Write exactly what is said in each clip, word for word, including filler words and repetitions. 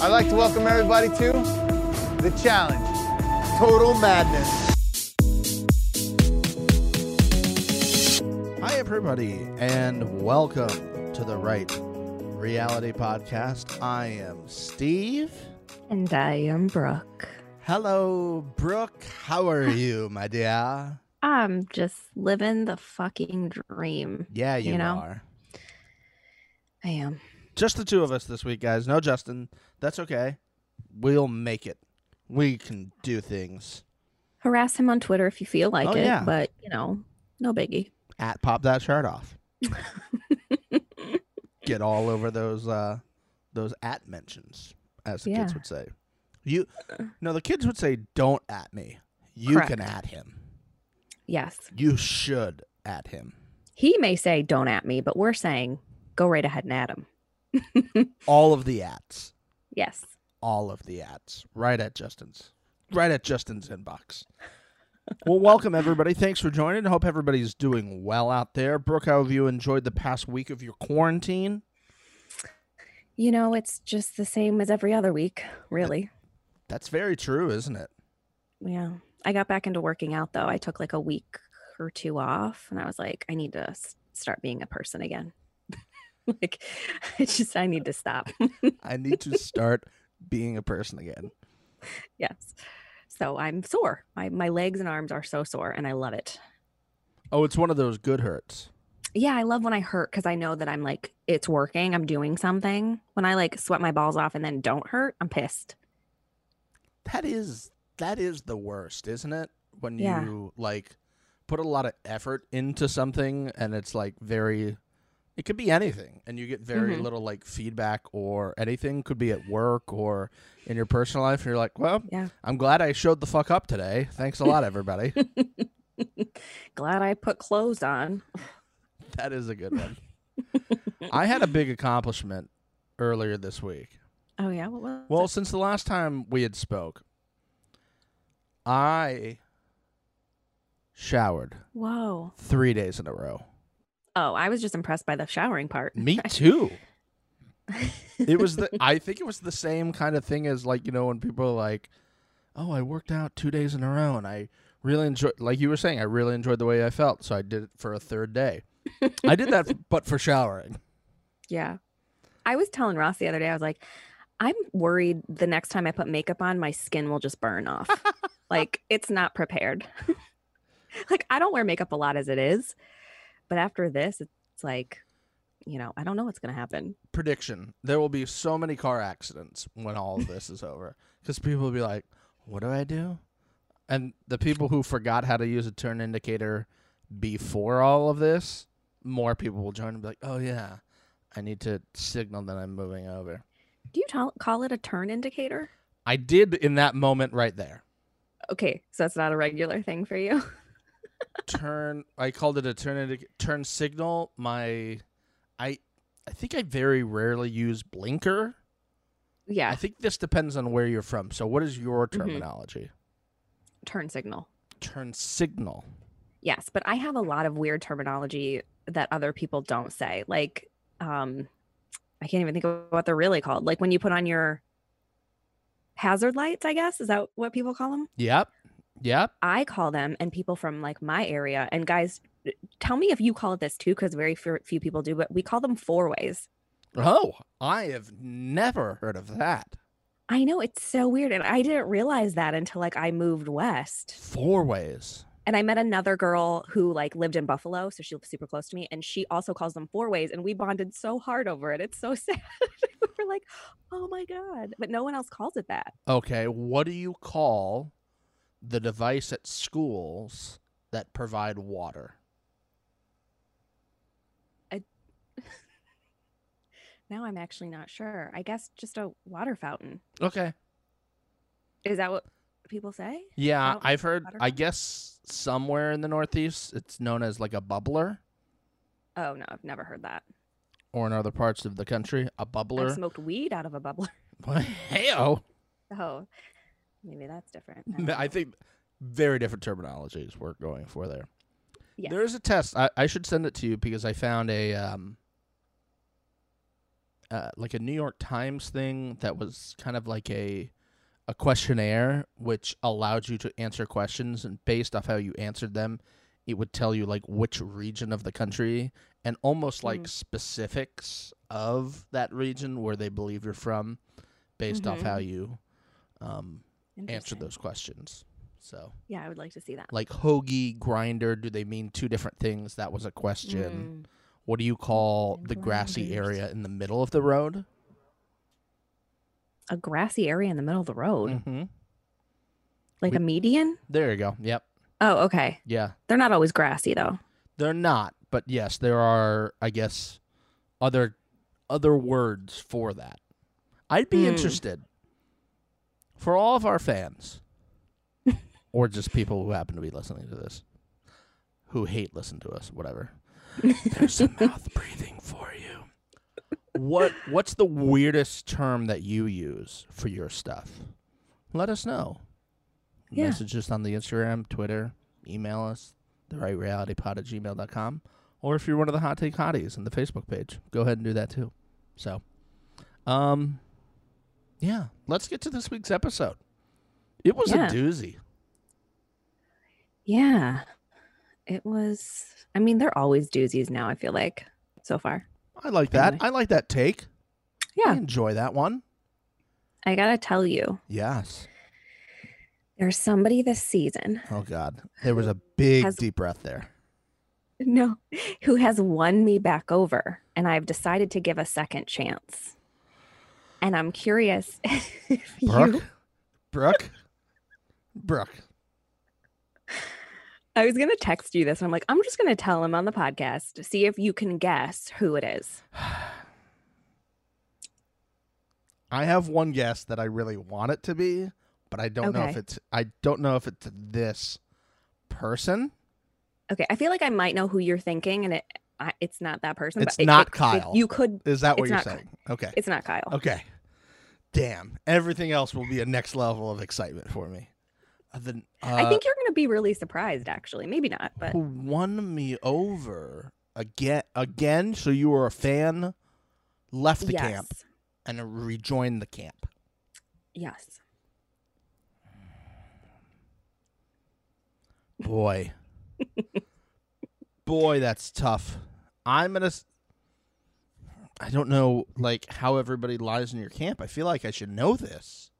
I'd like to welcome everybody to The Challenge, Total Madness. Hi everybody, and welcome to the Right Reality Podcast. I am Steve. And I am Brooke. Hello, Brooke. How are you, my dear? I'm just living the fucking dream. Yeah, you, you know? are. I am. Just the two of us this week, guys. No Justin. That's okay. We'll make it. We can do things. Harass him on Twitter if you feel like oh, it. Yeah. But, you know, no biggie. At pop that shirt off. Get all over those uh, those at mentions, as the yeah. kids would say. You No, the kids would say, don't at me. You Correct. Can at him. Yes. You should at him. He may say, don't at me, but we're saying, go right ahead and at him. All of the ads. Yes. All of the ads. Right at Justin's. Right at Justin's inbox. Well, welcome everybody. Thanks for joining. Hope everybody's doing well out there. Brooke, how have you enjoyed the past week of your quarantine? You know, it's just the same as every other week, really. That's very true, isn't it? Yeah. I got back into working out though. I took like a week or two off and I was like, I need to start being a person again. Like, it's just, I need to stop. I need to start being a person again. Yes. So I'm sore. My, my legs and arms are so sore and I love it. Oh, it's one of those good hurts. Yeah. I love when I hurt because I know that I'm like, it's working. I'm doing something. When I like sweat my balls off and then don't hurt, I'm pissed. That is, that is the worst, isn't it? When yeah. you like put a lot of effort into something and it's like very... It could be anything, and you get very mm-hmm. little, like, feedback or anything. Could be at work or in your personal life, and you're like, well, yeah. I'm glad I showed the fuck up today. Thanks a lot, everybody. Glad I put clothes on. That is a good one. I had a big accomplishment earlier this week. Oh, yeah? What was Well, it? Since the last time we had spoke, I showered Whoa. three days in a row. Oh, I was just impressed by the showering part. Me too. It was the I think it was the same kind of thing as like, you know, when people are like, oh, I worked out two days in a row and I really enjoyed, like you were saying, I really enjoyed the way I felt. So I did it for a third day. I did that, but for showering. Yeah. I was telling Ross the other day, I was like, I'm worried the next time I put makeup on, my skin will just burn off. Like, it's not prepared. Like, I don't wear makeup a lot as it is. But after this, it's like, you know, I don't know what's going to happen. Prediction. There will be so many car accidents when all of this is over. Because people will be like, what do I do? And the people who forgot how to use a turn indicator before all of this, more people will join and be like, oh, yeah, I need to signal that I'm moving over. Do you t- call it a turn indicator? I did in that moment right there. Okay, so that's not a regular thing for you? Turn. I called it a turn indica- turn signal. My, I, I think I very rarely use blinker. Yeah. I think this depends on where you're from. So, what is your terminology? Mm-hmm. Turn signal. Turn signal. Yes, but I have a lot of weird terminology that other people don't say. Like, um, I can't even think of what they're really called. Like when you put on your hazard lights, I guess, is that what people call them? Yep. Yeah, I call them, and people from like my area, and guys, tell me if you call it this too, because very few people do, but we call them four ways. Oh, I have never heard of that. I know, it's so weird, and I didn't realize that until like I moved west. Four ways. And I met another girl who like lived in Buffalo, so she was super close to me, and she also calls them four ways, and we bonded so hard over it. It's so sad. We're like, oh my God. But no one else calls it that. Okay, what do you call the device at schools that provide water? I... Now I'm actually not sure. I guess just a water fountain. Okay. Is that what people say? Yeah, oh, I've heard, I guess somewhere in the Northeast, it's known as like a bubbler. Oh, no, I've never heard that. Or in other parts of the country, a bubbler. I smoked weed out of a bubbler. Hey-o. Oh. Maybe that's different. I, I think very different terminologies we're going for there. Yes. There is a test. I, I should send it to you because I found a um, uh, like a New York Times thing that was kind of like a a questionnaire, which allowed you to answer questions, and based off how you answered them, it would tell you like which region of the country and almost like mm. specifics of that region where they believe you're from, based mm-hmm. off how you um, answer those questions. So yeah, I would like to see that. Like hoagie, grinder, do they mean two different things? That was a question. Mm. What do you call and the grinders. grassy area in the middle of the road? A grassy area in the middle of the road? Mm-hmm. Like we, a median? There you go. Yep. Oh, okay. Yeah. They're not always grassy, though. They're not. But yes, there are, I guess, other other words for that. I'd be mm. interested, for all of our fans, or just people who happen to be listening to this, who hate listen to us, whatever. There's some mouth breathing for you. What what's the weirdest term that you use for your stuff? Let us know. Yeah. Message us on the Instagram, Twitter, email us, the right reality pod at gmail dot com. Or if you're one of the Hot Take Hotties on the Facebook page, go ahead and do that too. So, um, yeah, let's get to this week's episode. It was yeah. a doozy. Yeah, it was. I mean, they're always doozies now, I feel like, so far. I like that. Anyway. I like that take. Yeah. I enjoy that one. I got to tell you. Yes. There's somebody this season. Oh, God. There was a big has, deep breath there. No. Who has won me back over, and I've decided to give a second chance. And I'm curious if Brooke? you... Brooke? Brooke. I was going to text you this, and I'm like, I'm just going to tell him on the podcast to see if you can guess who it is. I have one guess that I really want it to be, but I don't okay. know if it's I don't know if it's this person. Okay, I feel like I might know who you're thinking, and it I, it's not that person. It's but not it, it, Kyle. It, you could. Is that what you're saying? Kyle. Okay. It's not Kyle. Okay. Damn. Everything else will be a next level of excitement for me. Than, uh, I think you're going to be really surprised, actually. Maybe not, but who won me over again? Again, so you were a fan, left the yes. camp, and rejoined the camp. Yes. Boy, boy, that's tough. I'm gonna. I don't know, like how everybody lies in your camp. I feel like I should know this.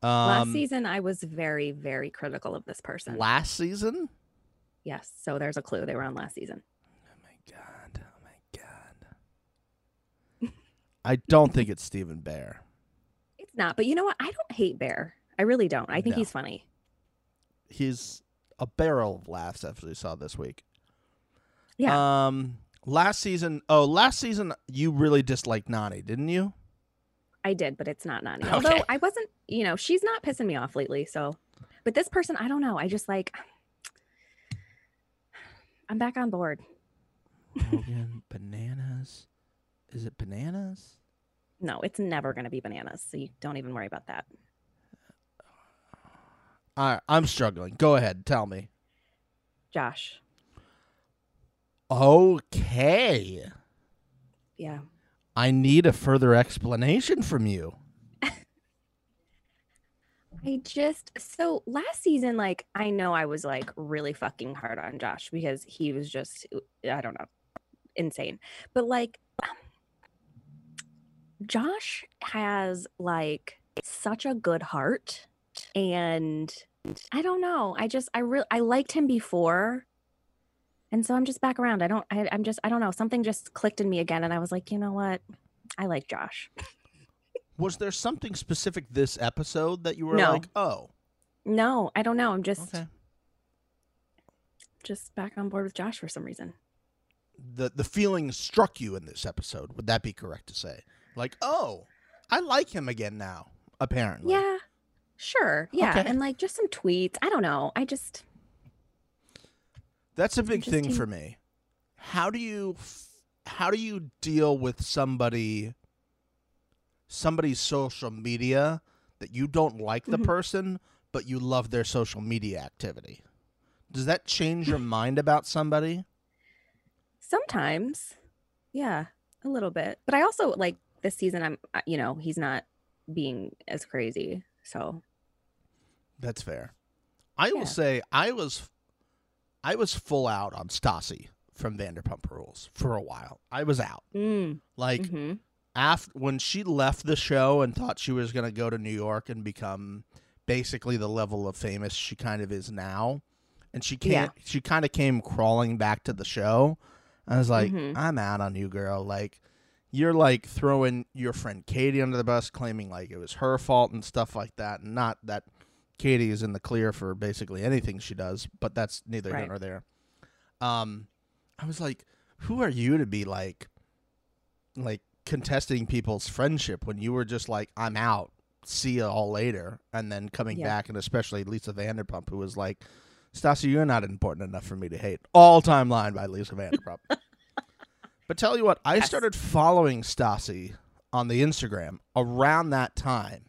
Um, last season, I was very, very critical of this person. Last season? Yes. So there's a clue. They were on last season. Oh, my God. Oh, my God. I don't think it's Stephen Bear. It's not. But you know what? I don't hate Bear. I really don't. I think no. he's funny. He's a barrel of laughs after we saw this week. Yeah. Um. Last season. Oh, last season, you really disliked Nany, didn't you? I did, but it's not Nany. Okay. Although I wasn't, you know, she's not pissing me off lately. So, but this person, I don't know. I just like, I'm back on board. Rogan, bananas. Is it bananas? No, it's never going to be bananas. So you don't even worry about that. All right, I'm struggling. Go ahead. Tell me. Josh. Okay. Yeah. I need a further explanation from you. I just, so last season, like, I know I was like really fucking hard on Josh because he was just, I don't know, insane. But like, um, Josh has like such a good heart, and I don't know. I just, I really, I liked him before. And so I'm just back around. I don't, I, I'm just, I don't know. Something just clicked in me again. And I was like, you know what? I like Josh. Was there something specific this episode that you were no. like, oh? No, I don't know. I'm just, okay. just back on board with Josh for some reason. The the feeling struck you in this episode. Would that be correct to say? Like, oh, I like him again now, apparently. Yeah, sure. Yeah. Okay. And like just some tweets. I don't know. I just. That's a big thing for me. How do you how do you deal with somebody somebody's social media that you don't like the mm-hmm. person, but you love their social media activity? Does that change your mind about somebody? Sometimes. Yeah, a little bit. But I also like this season, I'm, you know, he's not being as crazy. So that's fair. I yeah. will say I was, I was full out on Stassi from Vanderpump Rules for a while. I was out. Mm. Like mm-hmm. after when she left the show and thought she was going to go to New York and become basically the level of famous she kind of is now, and she can't. Yeah. She kind of came crawling back to the show. I was like, mm-hmm. I'm out on you, girl. Like, you're like throwing your friend Katie under the bus, claiming like it was her fault and stuff like that. And not that Katie is in the clear for basically anything she does, but that's neither here nor there. Um. I was like, who are you to be like, like contesting people's friendship when you were just like, I'm out, see you all later. And then coming yeah. back, and especially Lisa Vanderpump, who was like, Stassi, you're not important enough for me to hate. All time line by Lisa Vanderpump. But tell you what, I yes. started following Stassi on the Instagram around that time.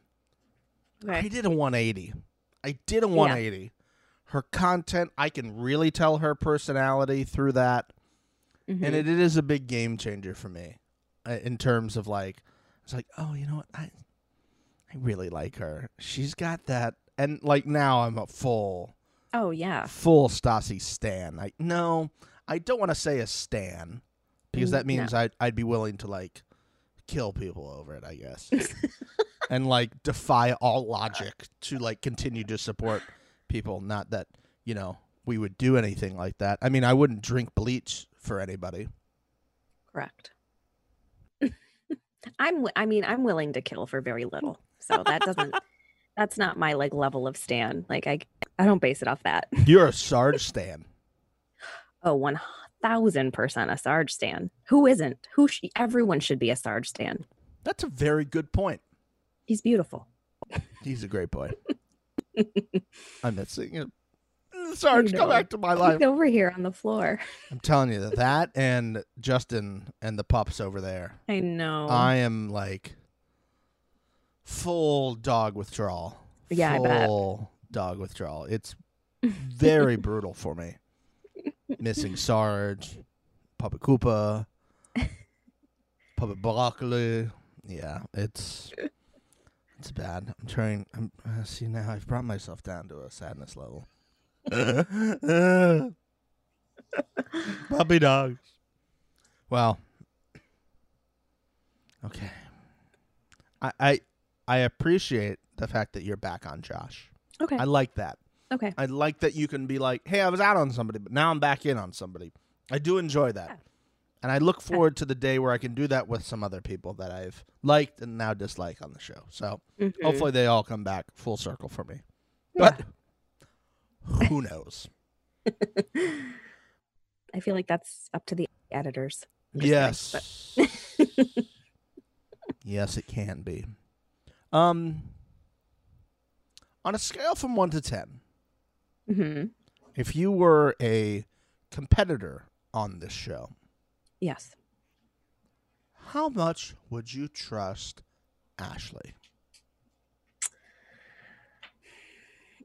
Okay. I did a one eighty. I did a one eighty. Yeah. Her content, I can really tell her personality through that. Mm-hmm. And it, it is a big game changer for me uh, in terms of like, it's like, oh, you know what? I I really like her. She's got that. And like now I'm a full. Oh, yeah. Full Stassi stan. Like, no, I don't want to say a stan because mm, that means no. I'd, I'd be willing to like kill people over it, I guess. And like defy all logic to like continue to support people. Not that, you know, we would do anything like that. I mean, I wouldn't drink bleach for anybody. Correct. I'm I mean, I'm willing to kill for very little. So that doesn't that's not my like level of stan. Like I I don't base it off that. You're a Sarge stan. Oh, one thousand percent a Sarge stan. Who isn't? Who she everyone should be a Sarge stan. That's a very good point. He's beautiful. He's a great boy. I'm missing him. Sarge, you know, come back to my life. He's over here on the floor. I'm telling you that, that and Justin and the pups over there. I know. I am like full dog withdrawal. Yeah, full I bet. Full dog withdrawal. It's very brutal for me. Missing Sarge, Papa Koopa, Papa Broccoli. Yeah, it's... It's bad. I'm trying. I'm uh, see now. I've brought myself down to a sadness level. Puppy dogs. Well, okay. I, I I appreciate the fact that you're back on Josh. Okay. I like that. Okay. I like that you can be like, hey, I was out on somebody, but now I'm back in on somebody. I do enjoy that, yeah. And I look forward to the day where I can do that with some other people that I've liked and now dislike on the show. So mm-hmm. hopefully they all come back full circle for me. Yeah. But who knows? I feel like that's up to the editors. Yes. Like, yes, it can be. Um, on a scale from one to ten, mm-hmm. if you were a competitor on this show, yes. how much would you trust Ashley?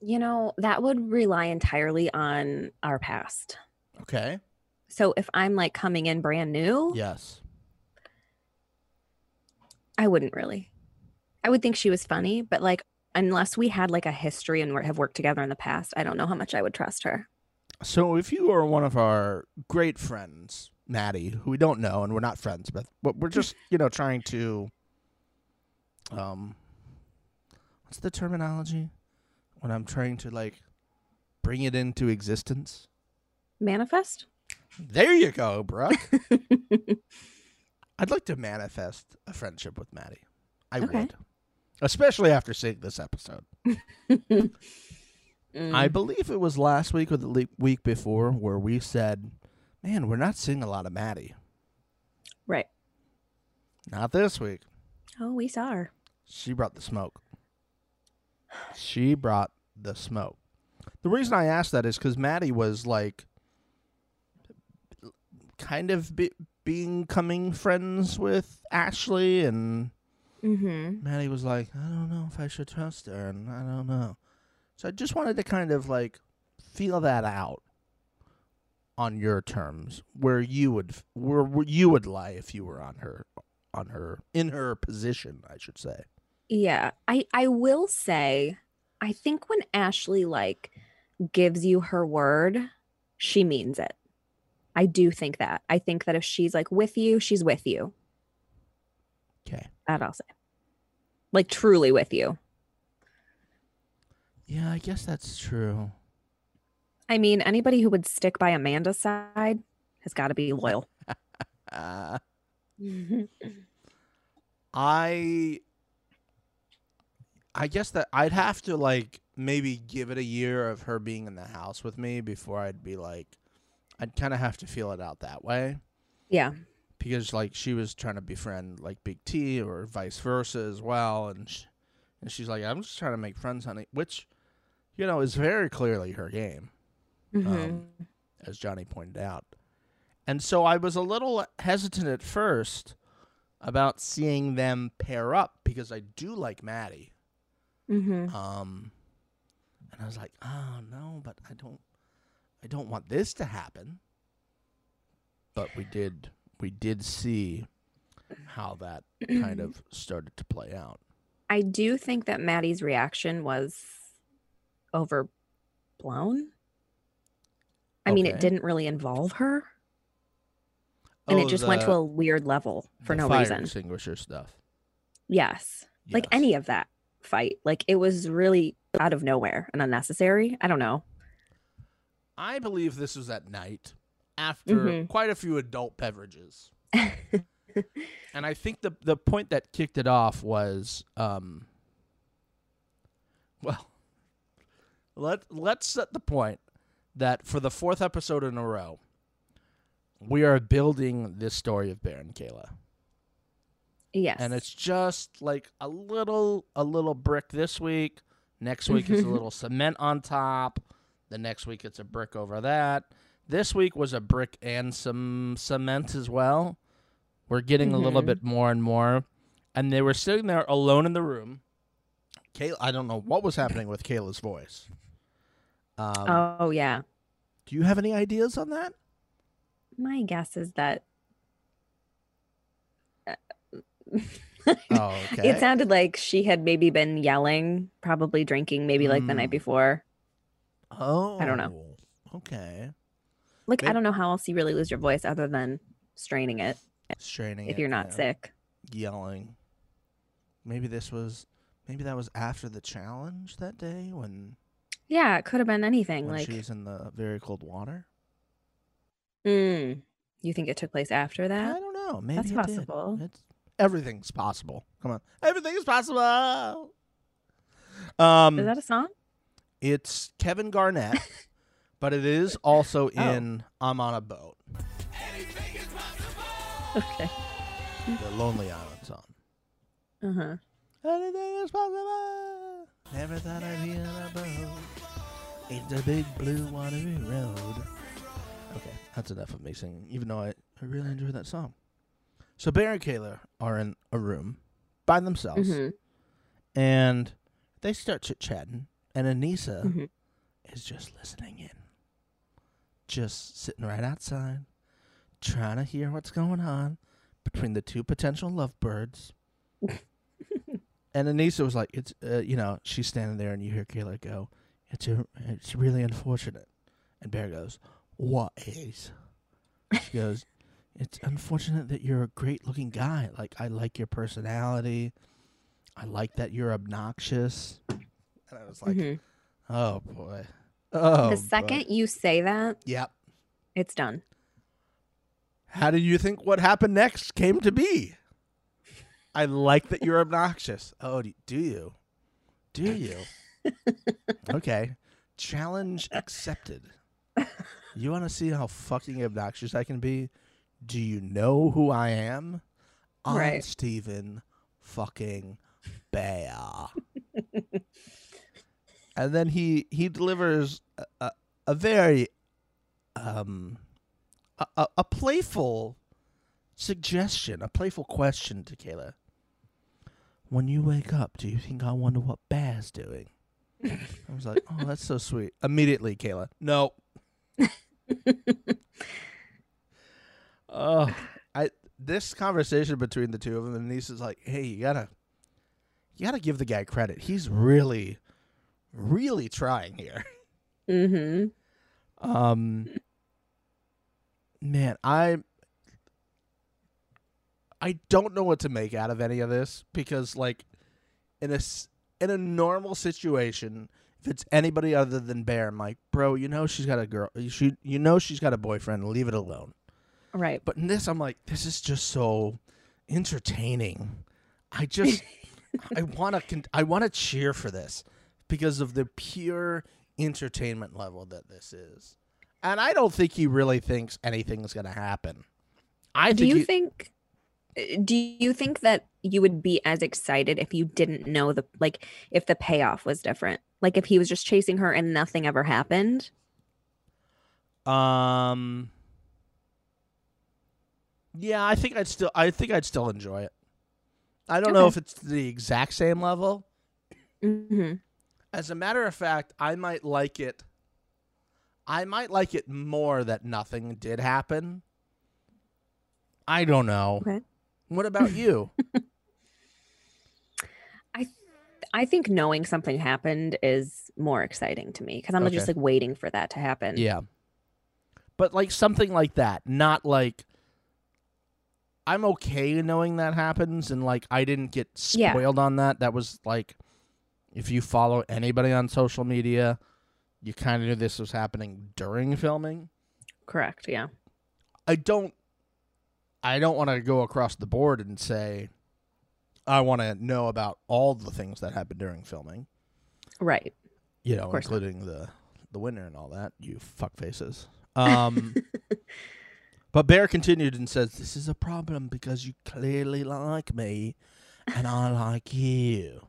You know, that would rely entirely on our past. Okay. So if I'm like coming in brand new. Yes. I wouldn't really. I would think she was funny, but like unless we had like a history and have worked together in the past, I don't know how much I would trust her. So if you are one of our great friends, Maddie, who we don't know and we're not friends with, but we're just, you know, trying to um what's the terminology when I'm trying to like bring it into existence? Manifest? There you go, Brooke. I'd like to manifest a friendship with Maddie. I okay. would. Especially after seeing this episode. mm. I believe it was last week or the le- week before where we said, man, we're not seeing a lot of Maddie. Right. Not this week. Oh, we saw her. She brought the smoke. She brought the smoke. The reason I asked that is because Maddie was like kind of be- becoming friends with Ashley. And mm-hmm. Maddie was like, I don't know if I should trust her. And I don't know. So I just wanted to kind of like feel that out. On your terms, where you would, where you would lie if you were on her, on her, in her position, I should say. Yeah, I, I will say, I think when Ashley, like, gives you her word, she means it. I do think that. I think that if she's, like, with you, she's with you. Okay. That I'll say. Like, truly with you. Yeah, I guess that's true. I mean, anybody who would stick by Amanda's side has got to be loyal. I... I guess that I'd have to, like, maybe give it a year of her being in the house with me before I'd be like, I'd kind of have to feel it out that way. Yeah. Because, like, she was trying to befriend, like, Big T or vice versa as well. And, she, and she's like, I'm just trying to make friends, honey, which, you know, is very clearly her game, mm-hmm. um, as Johnny pointed out. And so I was a little hesitant at first about seeing them pair up because I do like Maddie. Mm-hmm. Um, and I was like, oh no, but I don't, I don't want this to happen. But we did, we did see how that kind of started to play out. I do think that Maddie's reaction was overblown. I okay. mean, it didn't really involve her, and oh, it just the, went to a weird level for no fire reason. Extinguisher stuff. Yes. yes, like any of that. Fight, like, it was really out of nowhere and unnecessary. I don't know. I believe this was at night after mm-hmm. quite a few adult beverages. And I think the the point that kicked it off was um well let let's set the point that for the fourth episode in a row we are building this story of Bear and Kayla. Yes. And it's just like a little a little brick this week. Next week it's a little cement on top. The next week it's a brick over that. This week was a brick and some cement as well. We're getting mm-hmm. a little bit more and more. And they were sitting there alone in the room. Kayla, I don't know what was happening with Kayla's voice. Um, oh, yeah. Do you have any ideas on that? My guess is that... oh, okay. It sounded like she had maybe been yelling, probably drinking, maybe like mm. the night before. Oh, I don't know. Okay. Like maybe. I don't know how else you really lose your voice other than straining it. Straining if it, you're not yeah. sick. Yelling. Maybe this was. Maybe that was after the challenge that day when. Yeah, it could have been anything. When like she's in the very cold water. Mm. You think it took place after that? I don't know. Maybe that's it possible. Did. It's Everything's possible. Come on. Everything is possible. Um, is that a song? It's Kevin Garnett, but it is also in oh. I'm on a Boat. Anything is possible. Okay. The Lonely Island song. Uh-huh. Anything is possible. Never thought I'd be on a boat. It's a big blue watery road. Okay, that's enough of me singing, even though I, I really enjoy that song. So Bear and Kayla are in a room by themselves, mm-hmm. and they start chit-chatting, and Anissa mm-hmm. is just listening in, just sitting right outside, trying to hear what's going on between the two potential lovebirds. And Anissa was like, "It's uh, you know," she's standing there, and you hear Kayla go, "It's a, it's really unfortunate," and Bear goes, "What is?" She goes. It's unfortunate that you're a great-looking guy. Like, I like your personality. I like that you're obnoxious. And I was like, mm-hmm. oh, boy. Oh, the second boy. You say that, yep, it's done. How do you think what happened next came to be? I like that you're obnoxious. Oh, do you? Do you? Okay. Challenge accepted. You want to see how fucking obnoxious I can be? Do you know who I am? I'm right. Stephen fucking Bear. And then he he delivers a, a, a very um a, a, a playful suggestion, a playful question to Kayla. When you wake up, do you think I wonder what Bear's doing? I was like, oh, that's so sweet. Immediately, Kayla. No. Oh, I this conversation between the two of them, and Anissa's like, hey, you gotta, you gotta give the guy credit. He's really, really trying here. Mm-hmm. Um, man, I, I don't know what to make out of any of this because, like, in a in a normal situation, if it's anybody other than Bear, I'm like, bro, you know she's got a girl, she, you know she's got a boyfriend, leave it alone. Right. But in this, I'm like, this is just so entertaining. I just, I want to, con- I want to cheer for this because of the pure entertainment level that this is. And I don't think he really thinks anything's going to happen. I do think you he- think, do you think that you would be as excited if you didn't know the, like, if the payoff was different? Like if he was just chasing her and nothing ever happened? Um... Yeah, I think I'd still I think I'd still enjoy it. I don't okay. know if it's the exact same level. Mm-hmm. As a matter of fact, I might like it. I might like it more that nothing did happen. I don't know. Okay. What about you? I th- I think knowing something happened is more exciting to me because I'm okay. just like waiting for that to happen. Yeah. But like something like that, not like I'm okay knowing that happens, and, like, I didn't get spoiled yeah. on that. That was, like, if you follow anybody on social media, you kind of knew this was happening during filming. Correct, yeah. I don't I don't want to go across the board and say I want to know about all the things that happened during filming. Right. You know, including the, the winner and all that, you fuckfaces. Um... But Bear continued and says, this is a problem because you clearly like me and I like you.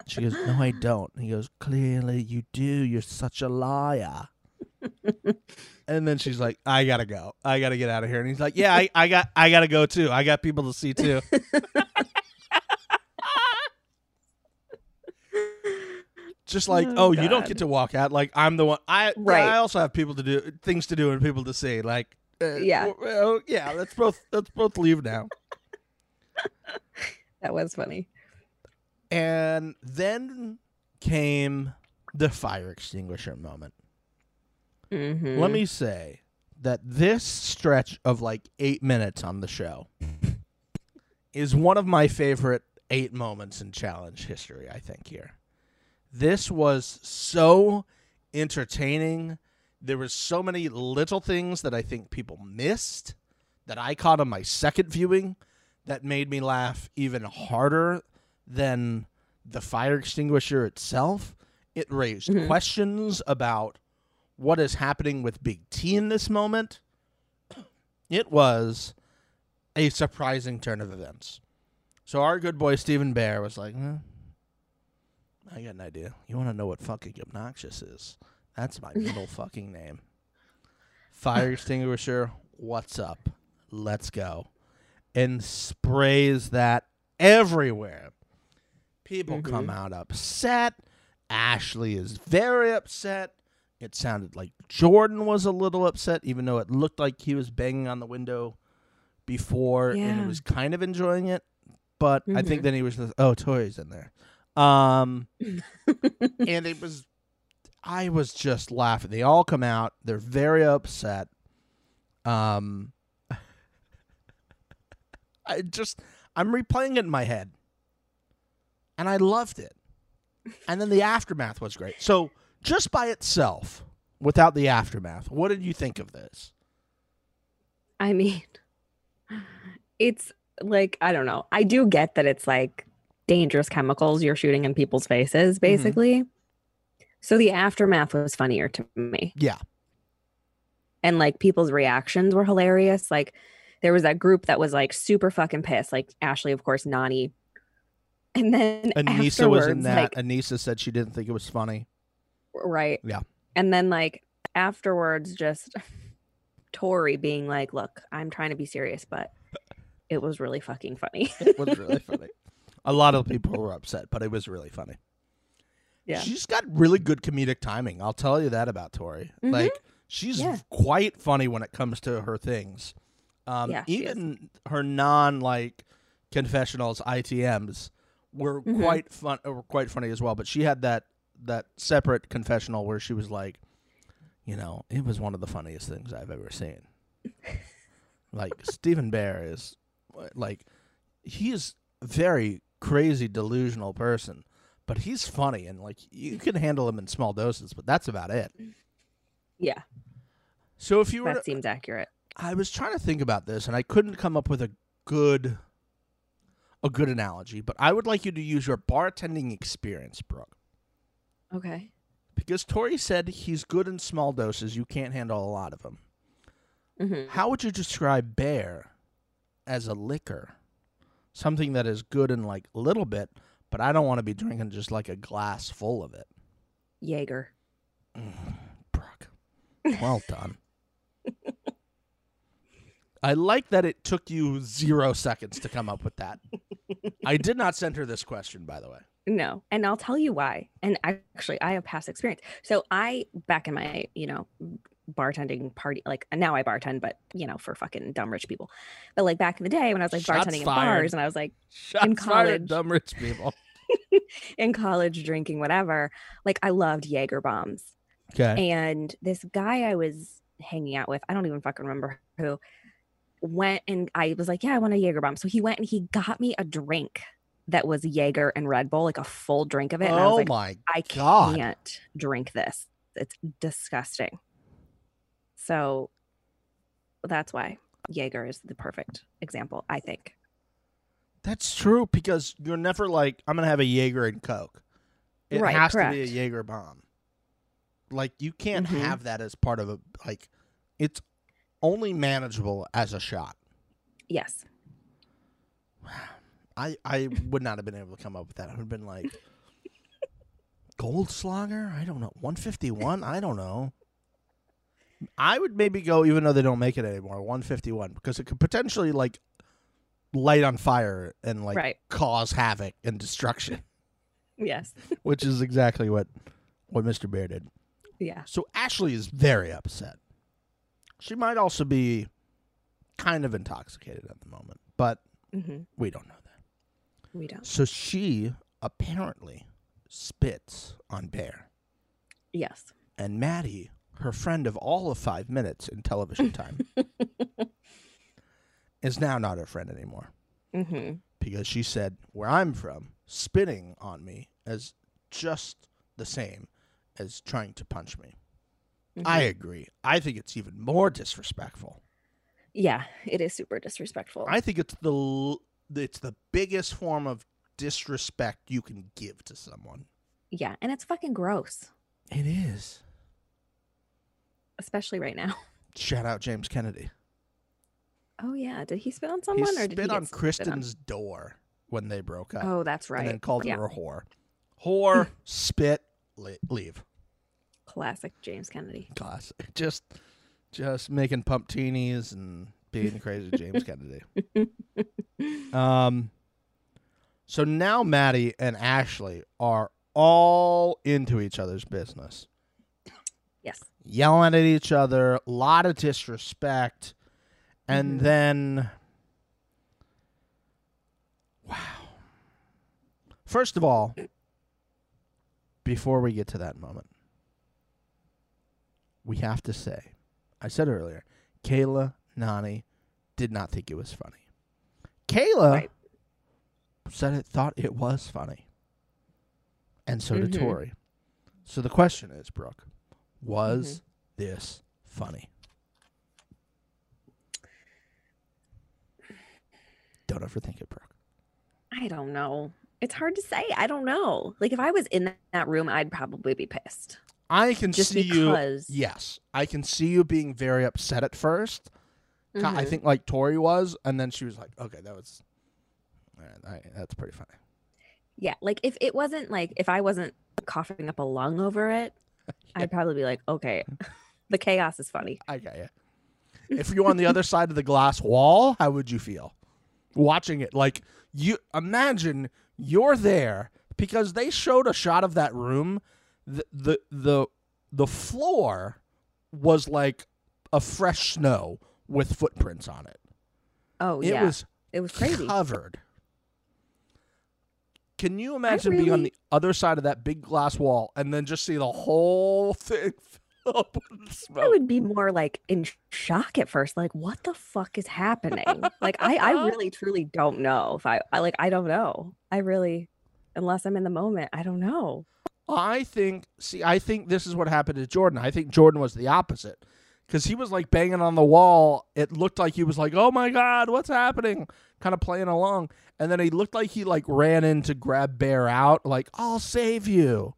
And she goes, no, I don't. And he goes, clearly you do. You're such a liar. And then she's like, I got to go. I got to get out of here. And he's like, yeah, I, I got I got to go too. I got people to see too. Just like, oh, oh you don't get to walk out. Like, I'm the one. I, right. I also have people to do, things to do and people to see. Like. Uh, yeah. Well, yeah, let's both let's both leave now. That was funny. And then came the fire extinguisher moment. Mm-hmm. Let me say that this stretch of like eight minutes on the show is one of my favorite eight moments in Challenge history, I think, here. This was so entertaining. There were so many little things that I think people missed that I caught on my second viewing that made me laugh even harder than the fire extinguisher itself. It raised mm-hmm. questions about what is happening with Big T in this moment. It was a surprising turn of events. So our good boy Stephen Bear was like, eh, I got an idea. You want to know what fucking obnoxious is? That's my middle fucking name. Fire extinguisher, what's up? Let's go. And sprays that everywhere. People mm-hmm. come out upset. Ashley is very upset. It sounded like Jordan was a little upset, even though it looked like he was banging on the window before yeah. and he was kind of enjoying it. But mm-hmm. I think then he was just, oh, Tori's in there. Um, and it was... I was just laughing. They all come out. They're very upset. Um, I just, I'm replaying it in my head. And I loved it. And then the aftermath was great. So just by itself, without the aftermath, what did you think of this? I mean, it's like, I don't know. I do get that it's like dangerous chemicals you're shooting in people's faces, basically. Mm-hmm. So the aftermath was funnier to me. Yeah. And, like, people's reactions were hilarious. Like, there was that group that was, like, super fucking pissed. Like, Ashley, of course, Nany. And then Anissa was in that. Like, Anissa said she didn't think it was funny. Right. Yeah. And then, like, afterwards, just Tori being like, look, I'm trying to be serious, but it was really fucking funny. It was really funny. A lot of people were upset, but it was really funny. Yeah. She's got really good comedic timing. I'll tell you that about Tori. Mm-hmm. Like, she's yeah. quite funny when it comes to her things. Um, yeah, even her non like confessionals, I T Ms were mm-hmm. quite fun. Were quite funny as well. But she had that that separate confessional where she was like, you know, it was one of the funniest things I've ever seen. Like Stephen Bear is like he is a very crazy delusional person, but he's funny and like you can handle him in small doses, but that's about it. Yeah. So if you were that to, seems accurate. I was trying to think about this and I couldn't come up with a good a good analogy, but I would like you to use your bartending experience, Brooke. Okay. Because Tori said he's good in small doses, you can't handle a lot of them. Mm-hmm. How would you describe Bear as a liquor? Something that is good in like a little bit, but I don't want to be drinking just like a glass full of it. Jaeger. Mm, Brooke. Well done. I like that it took you zero seconds to come up with that. I did not send her this question, by the way. No. And I'll tell you why. And actually, I have past experience. So I, back in my, you know, bartending party, like now I bartend, but, you know, for fucking dumb rich people. But like back in the day when I was like Shots bartending fired. in bars and I was like Shots in college. Dumb rich people. In college drinking, whatever. Like I loved Jaeger bombs. Okay. And this guy I was hanging out with, I don't even fucking remember who, went and I was like, yeah, I want a Jaeger bomb. So he went and he got me a drink that was Jaeger and Red Bull, like a full drink of it. And oh I was like, my I God. can't drink this. It's disgusting. So that's why Jaeger is the perfect example, I think. That's true because you're never like, I'm going to have a Jaeger and Coke. It right, has correct. to be a Jaeger bomb. Like you can't mm-hmm. have that as part of a, like it's only manageable as a shot. Yes. Wow. I, I would not have been able to come up with that. I would have been like, Goldschlager? I don't know. one fifty-one? I don't know. I would maybe go, even though they don't make it anymore, one fifty-one, because it could potentially like light on fire and like right. cause havoc and destruction. Yes. Which is exactly what, what Mister Bear did. Yeah. So Ashley is very upset. She might also be kind of intoxicated at the moment, but mm-hmm. we don't know that. We don't. So she apparently spits on Bear. Yes. And Maddie, her friend of all of five minutes in television time, is now not her friend anymore. Mm-hmm. Because she said, where I'm from, spitting on me is just the same as trying to punch me. Mm-hmm. I agree. I think it's even more disrespectful. Yeah, it is super disrespectful. I think it's the it's the biggest form of disrespect you can give to someone. Yeah, and it's fucking gross. It is. Especially right now. Shout out James Kennedy. Oh, yeah. Did he spit on someone? He or did spit he on Kristen's spit on? door when they broke up. Oh, that's right. And then called yeah. her a whore. Whore, spit, leave. Classic James Kennedy. Classic. Just just making pumptinis and being crazy James Kennedy. Um, so now Maddie and Ashley are all into each other's business. Yes. Yelling at each other, a lot of disrespect. And mm-hmm. then, wow. First of all, before we get to that moment, we have to say, I said earlier, Kayla, Nany did not think it was funny. Kayla right. said it thought it was funny. And so mm-hmm. did Tori. So the question is, Brooke, was mm-hmm. this funny? Don't overthink it, Brooke. I don't know. It's hard to say. I don't know. Like, if I was in that room, I'd probably be pissed. I can Just see because. you. Yes. I can see you being very upset at first. Mm-hmm. I think like Tori was. And then she was like, okay, that was. All right, all right, that's pretty funny. Yeah. Like if it wasn't like if I wasn't coughing up a lung over it, yeah. I'd probably be like, okay, the chaos is funny. I got you. If you're on the other side of the glass wall, how would you feel watching it? Like you imagine you're there because they showed a shot of that room. The, the the the floor was like a fresh snow with footprints on it. Oh, it yeah. Was it was crazy. Covered. Can you imagine really... being on the other side of that big glass wall and then just see the whole thing fill up with smoke? I would be more like in shock at first. Like, what the fuck is happening? Like, I, I really, truly don't know. If I, I like, I don't know. I really, unless I'm in the moment, I don't know. I think, see, I think this is what happened to Jordan. I think Jordan was the opposite. Because he was like banging on the wall. It looked like he was like, oh my God, what's happening? Kind of playing along. And then he looked like he like ran in to grab Bear out. Like, I'll save you.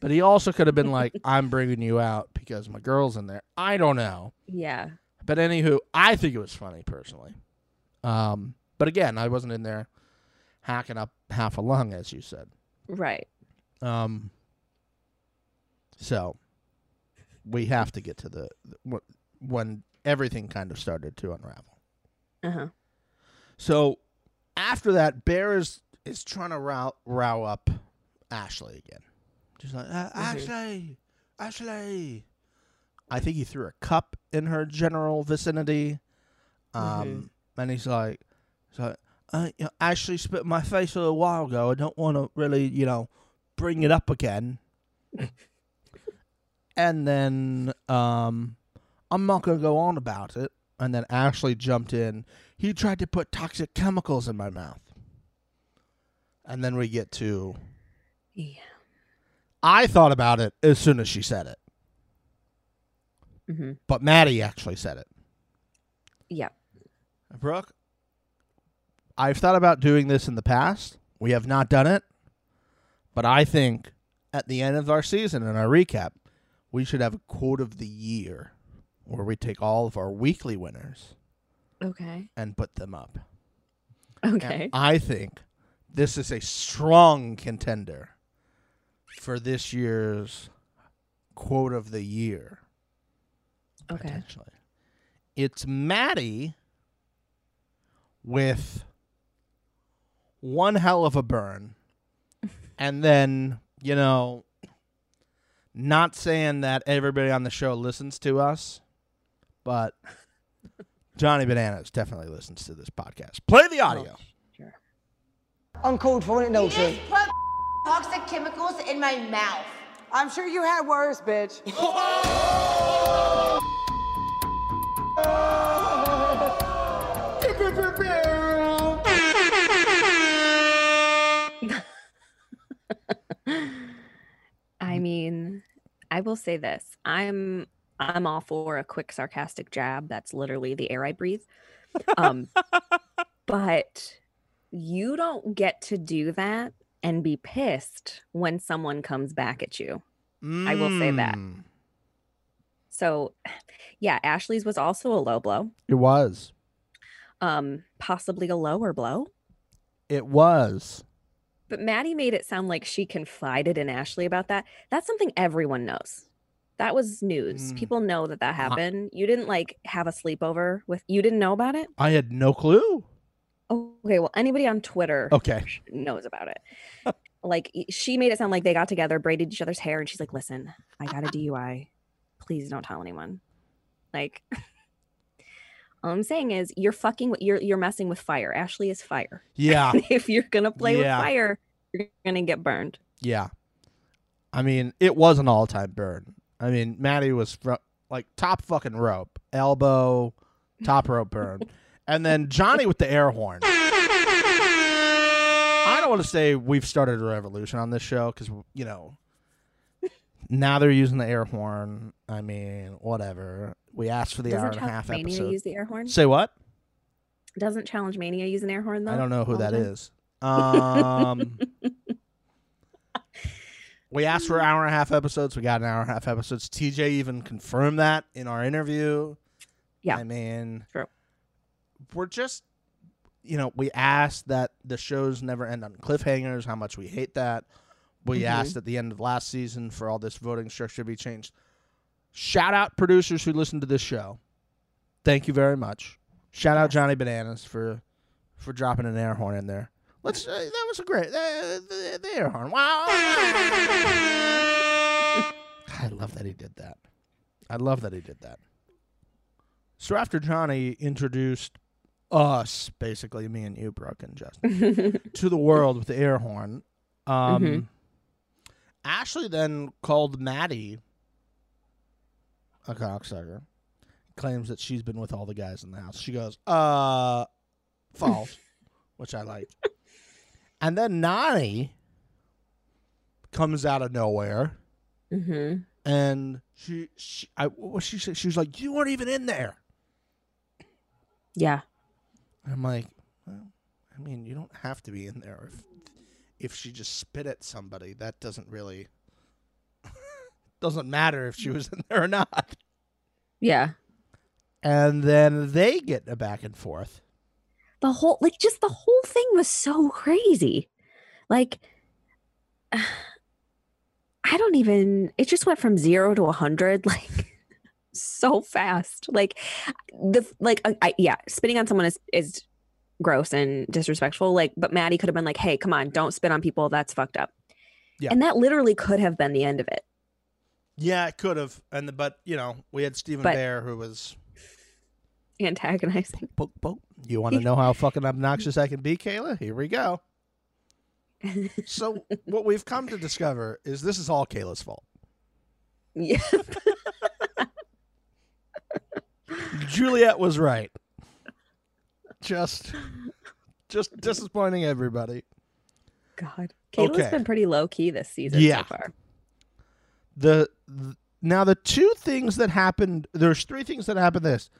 But he also could have been like, I'm bringing you out because my girl's in there. I don't know. Yeah. But anywho, I think it was funny personally. Um, but again, I wasn't in there hacking up half a lung, as you said. Right. Um. So. We have to get to the, the when everything kind of started to unravel. Uh-huh. So after that, Bear is, is trying to row, row up Ashley again. She's like, uh, Ashley, Ashley. I think he threw a cup in her general vicinity. Um, mm-hmm. And he's like, he's like uh, you know, Ashley spit in my face a little while ago. I don't want to really, you know, bring it up again. And then, um, I'm not going to go on about it. And then Ashley jumped in. He tried to put toxic chemicals in my mouth. And then we get to... Yeah. I thought about it as soon as she said it. Mm-hmm. But Maddie actually said it. Yeah. Brooke, I've thought about doing this in the past. We have not done it. But I think at the end of our season and our recap... we should have a quote of the year where we take all of our weekly winners okay, and put them up. Okay. And I think this is a strong contender for this year's quote of the year. Okay. Potentially. It's Maddie with one hell of a burn and then, you know... not saying that everybody on the show listens to us, but Johnny Bananas definitely listens to this podcast. Play the audio. Oh, sure. Uncalled for it, no shit. Put toxic chemicals in my mouth. I'm sure you had worse, bitch. I mean... I will say this. I'm I'm all for a quick sarcastic jab. That's literally the air I breathe. Um, but you don't get to do that and be pissed when someone comes back at you. Mm. I will say that. So, yeah, Ashley's was also a low blow. It was. Um, possibly a lower blow. It was. But Maddie made it sound like she confided in Ashley about that. That's something everyone knows. That was news. Mm. People know that that happened. I, you didn't like have a sleepover with, you didn't know about it? I had no clue. Oh, okay, well, anybody on Twitter okay. knows about it. Like, she made it sound like they got together, braided each other's hair, and she's like, listen, I got a D U I. Please don't tell anyone. Like, all I'm saying is you're fucking with, you're you're messing with fire. Ashley is fire. Yeah. If you're gonna play yeah. with fire, you're gonna get burned. Yeah. I mean, it was an all-time burn. I mean, Maddie was fr- like top fucking rope, elbow, top rope burn, and then Johnny with the air horn. I don't want to say we've started a revolution on this show because you know now they're using the air horn. I mean, whatever. We asked for the Doesn't hour and a half Mania episode. Use the air horn? Say what? Doesn't Challenge Mania use an air horn though? I don't know who that is. Um, we asked for an hour and a half episodes. We got an hour and a half episodes. T J even confirmed that in our interview. Yeah, I mean, true. We're just, you know, we asked that the shows never end on cliffhangers. How much we hate that. We mm-hmm. asked at the end of last season for all this voting structure to be changed. Shout out producers who listen to this show. Thank you very much. Shout out Johnny Bananas for for dropping an air horn in there. Let's. Uh, that was a great uh, the, the air horn. Wow! I love that he did that. I love that he did that. So after Johnny introduced us, basically, me and you, Brooke and Justin, to the world with the air horn. Um, mm-hmm. Ashley then called Maddie a cocksucker. Claims that she's been with all the guys in the house. She goes, uh, false, which I like. And then Nany comes out of nowhere. Mm-hmm. And she, she, I, what she said, she was like, you weren't even in there. Yeah. I'm like, well, I mean, you don't have to be in there. If, if she just spit at somebody, that doesn't really, doesn't matter if she was in there or not. Yeah. And then they get a back and forth. The whole, like, just the whole thing was so crazy. Like, uh, I don't even, it just went from zero to a hundred, like, so fast. Like, the, like, I, I, yeah, spitting on someone is, is gross and disrespectful. Like, but Maddie could have been like, hey, come on, don't spit on people. That's fucked up. Yeah. And that literally could have been the end of it. Yeah, it could have. And, the, but, you know, we had Stephen but, Bear who was antagonizing. Boop, boop, boop. You want to know how fucking obnoxious I can be, Kayla? Here we go. So what we've come to discover is this is all Kayla's fault. Yeah. Juliet was right. Just just disappointing everybody. God. Kayla's okay. been pretty low key this season yeah. so far. The, the now the two things that happened, there's three things that happened this.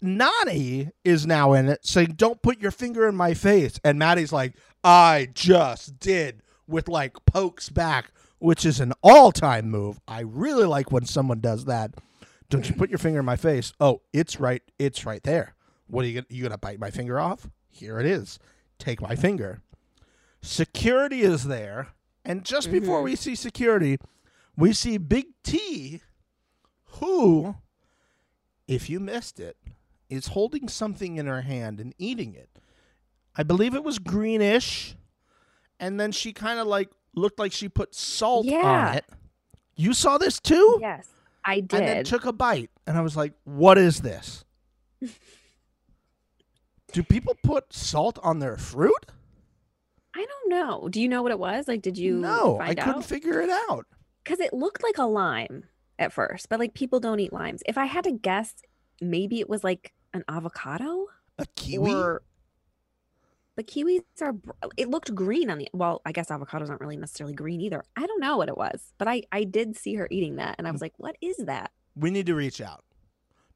Nany is now in it saying, don't put your finger in my face. And Maddie's like, I just did, with like pokes back, which is an all-time move. I really like when someone does that. Don't you put your finger in my face. Oh, it's right. It's right there. What are you gonna, you gonna bite my finger off? Here it is. Take my finger. Security is there. And just mm-hmm. before we see security, we see Big T, who, if you missed it, is holding something in her hand and eating it. I believe it was greenish. And then she kind of like looked like she put salt yeah. on it. You saw this too? Yes, I did. And then took a bite. And I was like, what is this? Do people put salt on their fruit? I don't know. Do you know what it was? Like, did you No, find I out? Couldn't figure it out. Because it looked like a lime at first, but like people don't eat limes. If I had to guess, maybe it was like an avocado, a kiwi. Or... But kiwis are. It looked green on the. Well, I guess avocados aren't really necessarily green either. I don't know what it was, but I I did see her eating that, and I was like, "What is that?" We need to reach out,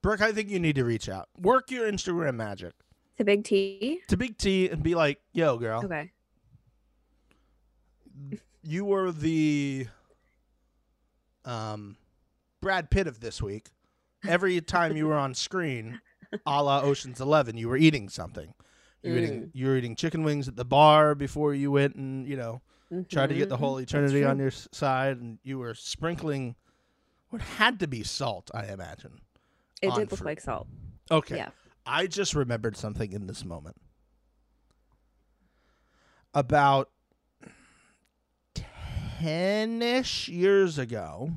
Brooke. I think you need to reach out. Work your Instagram magic to Big T. To Big T and be like, "Yo, girl. Okay. You were the, um." Brad Pitt of this week. Every time you were on screen, a la Ocean's Eleven, you were eating something. You were mm. eating you were eating chicken wings at the bar before you went and, you know, mm-hmm. tried to get the whole eternity on your side, and you were sprinkling what had to be salt, I imagine. It did look fruit. Like salt. Okay. Yeah. I just remembered something in this moment. About ten-ish years ago,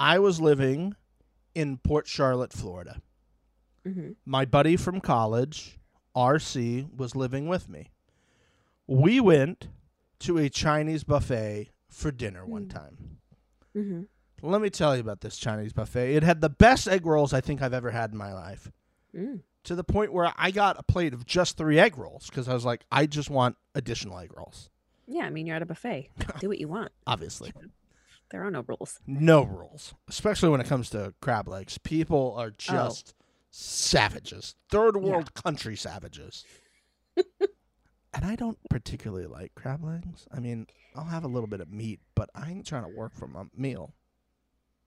I was living in Port Charlotte, Florida. Mm-hmm. My buddy from college, R C, was living with me. We went to a Chinese buffet for dinner mm-hmm. one time. Mm-hmm. Let me tell you about this Chinese buffet. It had the best egg rolls I think I've ever had in my life. Mm. To the point where I got a plate of just three egg rolls because I was like, I just want additional egg rolls. Yeah, I mean, you're at a buffet. Do what you want. Obviously. There are no rules. No rules. Especially when it comes to crab legs. People are just oh. savages. Third world yeah. country savages. And I don't particularly like crab legs. I mean, I'll have a little bit of meat, but I ain't trying to work for my meal.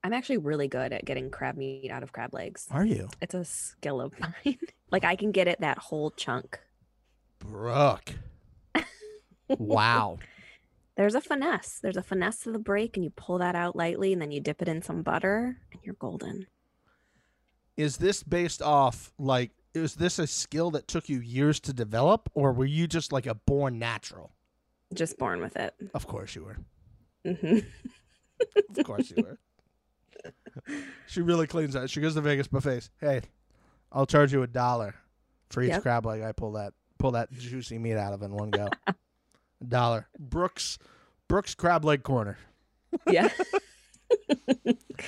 I'm actually really good at getting crab meat out of crab legs. Are you? It's a skill of mine. Like, I can get it that whole chunk. Brooke. Wow. There's a finesse. There's a finesse to the break, and you pull that out lightly, and then you dip it in some butter, and you're golden. Is this based off, like, is this a skill that took you years to develop, or were you just, like, a born natural? Just born with it. Of course you were. Mm-hmm. Of course you were. She really cleans out. She goes to Vegas buffets. Hey, I'll charge you a dollar for each yep. crab leg I pull that pull that juicy meat out of in one go. A dollar. Brooks Brooks crab leg corner. Yeah.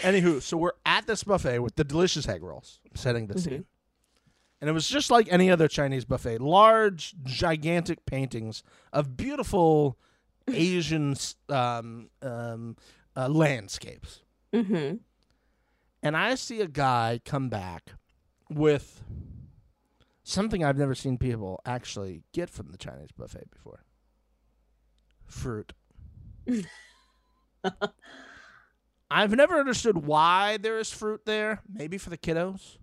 Anywho, so we're at this buffet with the delicious egg rolls, setting the mm-hmm. scene. And it was just like any other Chinese buffet. Large, gigantic paintings of beautiful Asian um, um, uh, landscapes. Mm-hmm. And I see a guy come back with something I've never seen people actually get from the Chinese buffet before. Fruit. I've never understood why there is fruit there. Maybe for the kiddos.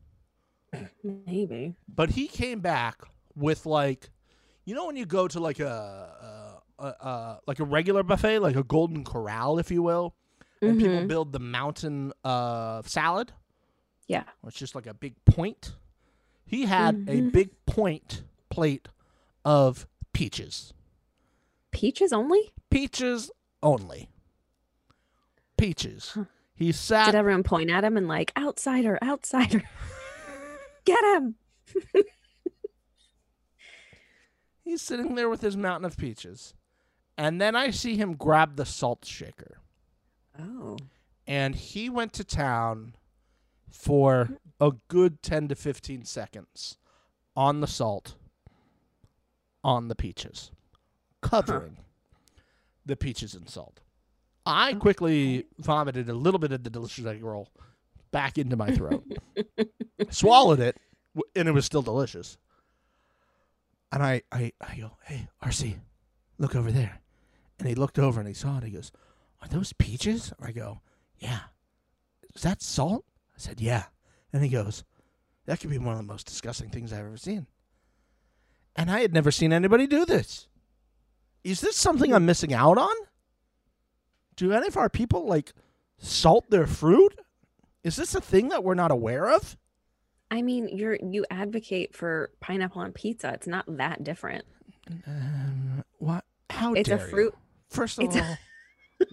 Maybe. But he came back with, like, you know when you go to like a, a, a, a like a regular buffet, like a Golden Corral, if you will, and mm-hmm. people build the mountain uh, salad? Yeah. It's just like a big point. He had mm-hmm. a big point plate of peaches. Peaches only? Peaches only. Peaches. Huh. He sat. Did everyone point at him and like, outsider, outsider. Get him. He's sitting there with his mountain of peaches. And then I see him grab the salt shaker. Oh. And he went to town for a good ten to fifteen seconds on the salt, on the peaches, covering huh. the peaches in salt. I quickly vomited a little bit of the delicious egg roll back into my throat. Swallowed it, and it was still delicious. And I, I, I go, hey, R C, look over there. And he looked over and he saw it. He goes, are those peaches? And I go, yeah. Is that salt? I said, yeah. And he goes, that could be one of the most disgusting things I've ever seen. And I had never seen anybody do this. Is this something I'm missing out on? Do any of our people, like, salt their fruit? Is this a thing that we're not aware of? I mean, you're you advocate for pineapple on pizza. It's not that different. Um, what? How it's dare you? It's a fruit. You? First of it's all, a...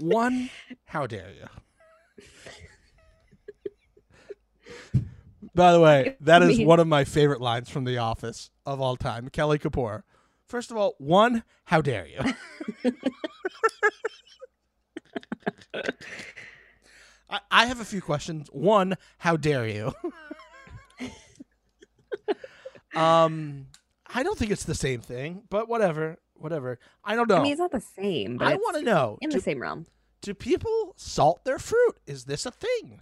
one, how dare you? By the way, that is one of my favorite lines from The Office of all time. Kelly Kapoor. First of all, one, how dare you? I, I have a few questions. One, how dare you? um, I don't think it's the same thing, but whatever, whatever. I don't know. I mean, it's not the same. But I want to know in do, the same realm. Do people salt their fruit? Is this a thing?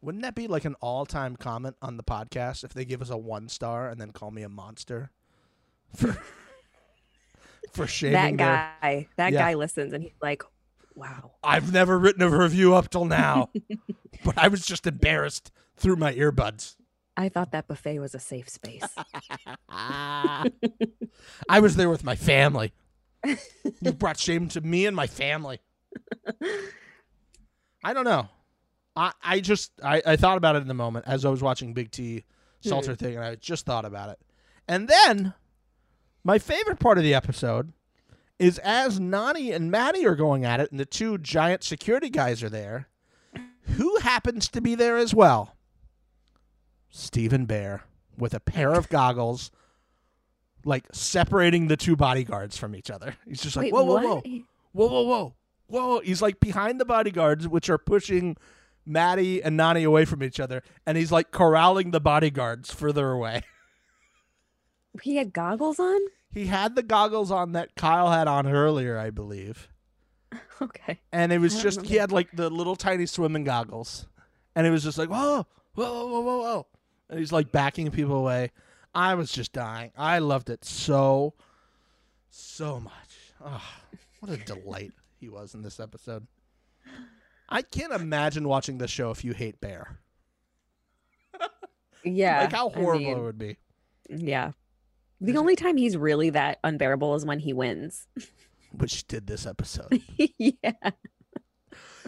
Wouldn't that be like an all-time comment on the podcast if they give us a one star and then call me a monster for for shaming that guy? Their... That yeah. guy listens and he's like, wow. I've never written a review up till now, but I was just embarrassed through my earbuds. I thought that buffet was a safe space. I was there with my family. You brought shame to me and my family. I don't know. I, I just, I, I thought about it in the moment as I was watching Big T Salter thing, and I just thought about it. And then my favorite part of the episode is as Nany and Maddie are going at it and the two giant security guys are there, who happens to be there as well? Stephen Bear with a pair of goggles, like separating the two bodyguards from each other. He's just like, Wait, whoa, whoa, whoa, whoa, whoa, whoa, whoa. He's like behind the bodyguards, which are pushing Maddie and Nany away from each other. And he's like corralling the bodyguards further away. He had goggles on? He had the goggles on that Kyle had on earlier, I believe. Okay. And it was just, he had like the little tiny swimming goggles. And it was just like, whoa, whoa, whoa, whoa, whoa. And he's like backing people away. I was just dying. I loved it so, so much. Oh, what a delight he was in this episode. I can't imagine watching this show if you hate Bear. Yeah. Like how horrible I mean, it would be. Yeah. The only time he's really that unbearable is when he wins. Which did this episode. Yeah.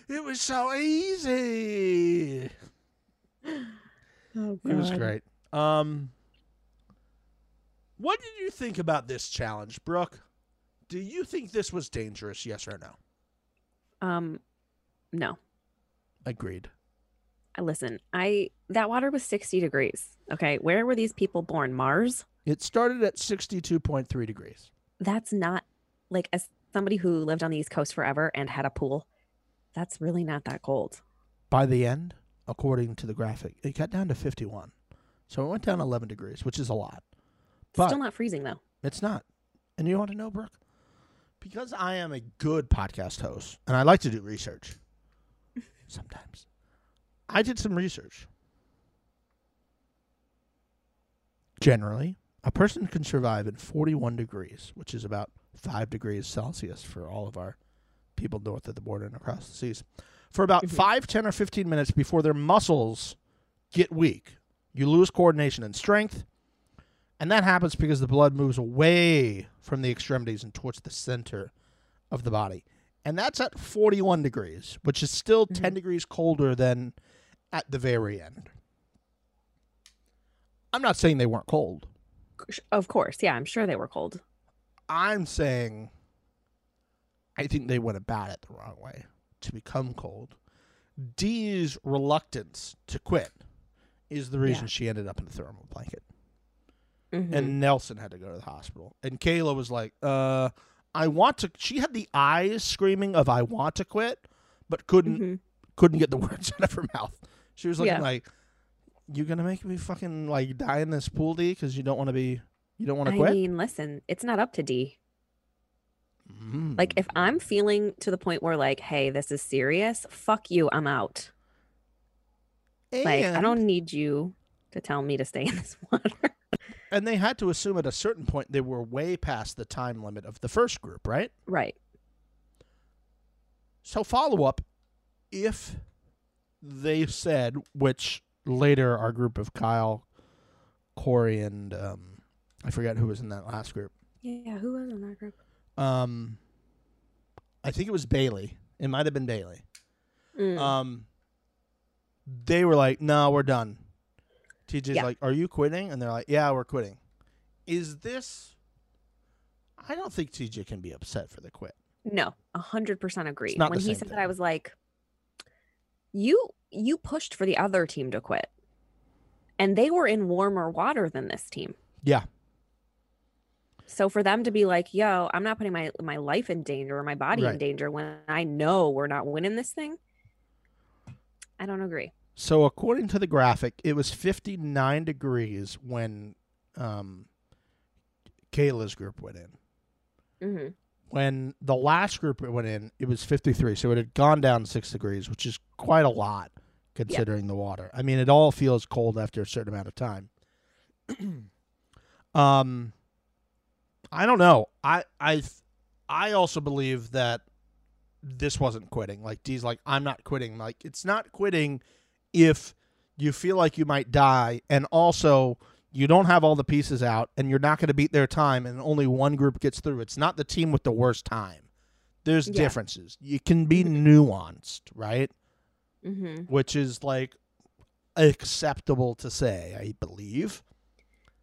It was so easy. Oh, God. It was great. Um, what did you think about this challenge, Brooke? Do you think this was dangerous, yes or no? Um, no. Agreed. Listen, I that water was sixty degrees. Okay, where were these people born? Mars? It started at sixty-two point three degrees. That's not, like, as somebody who lived on the East Coast forever and had a pool, that's really not that cold. By the end, according to the graphic, it got down to fifty-one. So it went down eleven degrees, which is a lot. But still not freezing, though. It's not. And you want to know, Brooke? Because I am a good podcast host, and I like to do research sometimes. I did some research. Generally, a person can survive in forty-one degrees, which is about five degrees Celsius for all of our people north of the border and across the seas, for about mm-hmm. five, ten, or fifteen minutes before their muscles get weak. You lose coordination and strength, and that happens because the blood moves away from the extremities and towards the center of the body. And that's at forty-one degrees, which is still mm-hmm. ten degrees colder than at the very end. I'm not saying they weren't cold. Of course. Yeah, I'm sure they were cold. I'm saying I think they went about it the wrong way to become cold. Dee's reluctance to quit is the reason yeah. she ended up in a thermal blanket. Mm-hmm. And Nelson had to go to the hospital. And Kayla was like, uh... I want to, she had the eyes screaming of I want to quit, but couldn't mm-hmm. couldn't get the words out of her mouth. She was looking yeah. like, you gonna make me fucking like die in this pool, Dee, because you don't want to be, you don't want to quit? I mean, listen, it's not up to Dee. Mm. Like, if I'm feeling to the point where like, hey, this is serious, fuck you, I'm out. And like, I don't need you to tell me to stay in this water. And they had to assume at a certain point they were way past the time limit of the first group, right? Right. So follow-up, if they said, which later our group of Kyle, Corey, and um, I forget who was in that last group. Yeah, who was in that group? Um, I think it was Bailey. It might have been Bailey. Mm. Um, they were like, no, we're done. T J's yeah. like, are you quitting? And they're like, yeah, we're quitting. Is this... I don't think T J can be upset for the quit. No, one hundred percent agree. When he said thing. that, I was like, you you pushed for the other team to quit. And they were in warmer water than this team. Yeah. So for them to be like, yo, I'm not putting my, my life in danger or my body right. in danger when I know we're not winning this thing, I don't agree. So according to the graphic, it was fifty-nine degrees when um, Kayla's group went in. Mm-hmm. When the last group went in, it was fifty-three. So it had gone down six degrees, which is quite a lot considering yeah. the water. I mean, it all feels cold after a certain amount of time. um, I don't know. I I I also believe that this wasn't quitting. Like, Dee's like, I'm not quitting. Like, it's not quitting if you feel like you might die, and also you don't have all the pieces out, and you're not going to beat their time, and only one group gets through. It's not the team with the worst time. There's yeah. differences. You can be mm-hmm. nuanced, right? Mm-hmm. Which is like acceptable to say, I believe.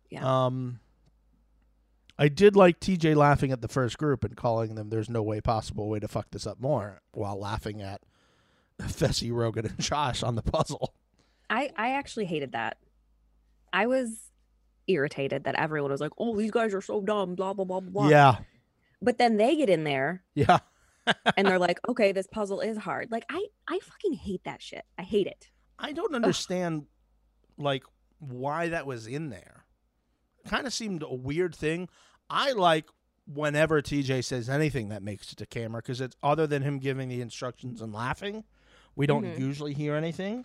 Yeah. Um, I did like T J laughing at the first group and calling them, there's no way possible way to fuck this up more, while laughing at Fessy, Rogan, and Josh on the puzzle. I, I actually hated that. I was irritated that everyone was like, oh, these guys are so dumb, blah, blah, blah, blah. Yeah. But then they get in there. Yeah. And they're like, okay, this puzzle is hard. Like, I, I fucking hate that shit. I hate it. I don't understand, Ugh. like, why that was in there. It kind of seemed a weird thing. I like whenever T J says anything that makes it to camera, because it's other than him giving the instructions and laughing. We don't mm-hmm. usually hear anything.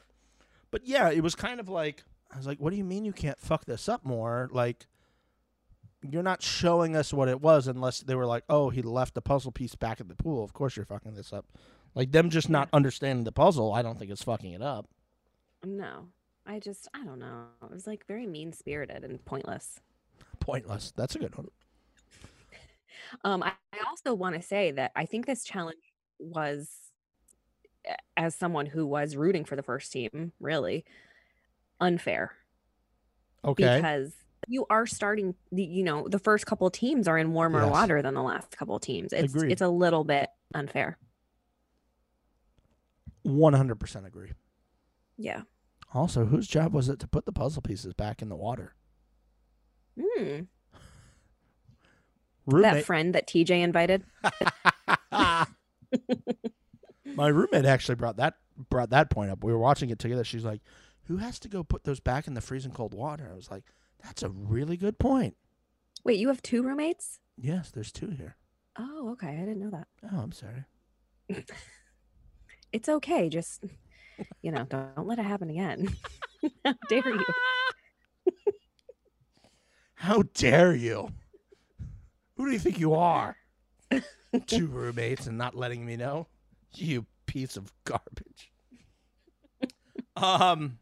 But yeah, it was kind of like, I was like, what do you mean you can't fuck this up more? Like, you're not showing us what it was unless they were like, oh, he left the puzzle piece back at the pool. Of course you're fucking this up. Like, them just not understanding the puzzle, I don't think it's fucking it up. No. I just, I don't know. It was like very mean-spirited and pointless. Pointless. That's a good one. um, I, I also want to say that I think this challenge was, as someone who was rooting for the first team, really unfair. Okay. Because you are starting, the, you know, the first couple of teams are in warmer yes. water than the last couple of teams. It's Agreed. It's a little bit unfair. one hundred percent agree. Yeah. Also, whose job was it to put the puzzle pieces back in the water? Hmm. Roommate. That friend that T J invited. My roommate actually brought that brought that point up. We were watching it together. She's like, "Who has to go put those back in the freezing cold water?" I was like, "That's a really good point." Wait, you have two roommates? Yes, there's two here. Oh, okay. I didn't know that. Oh, I'm sorry. It's okay. Just, you know, don't, don't let it happen again. How dare you? How dare you? Who do you think you are? Two roommates and not letting me know? You piece of garbage. um,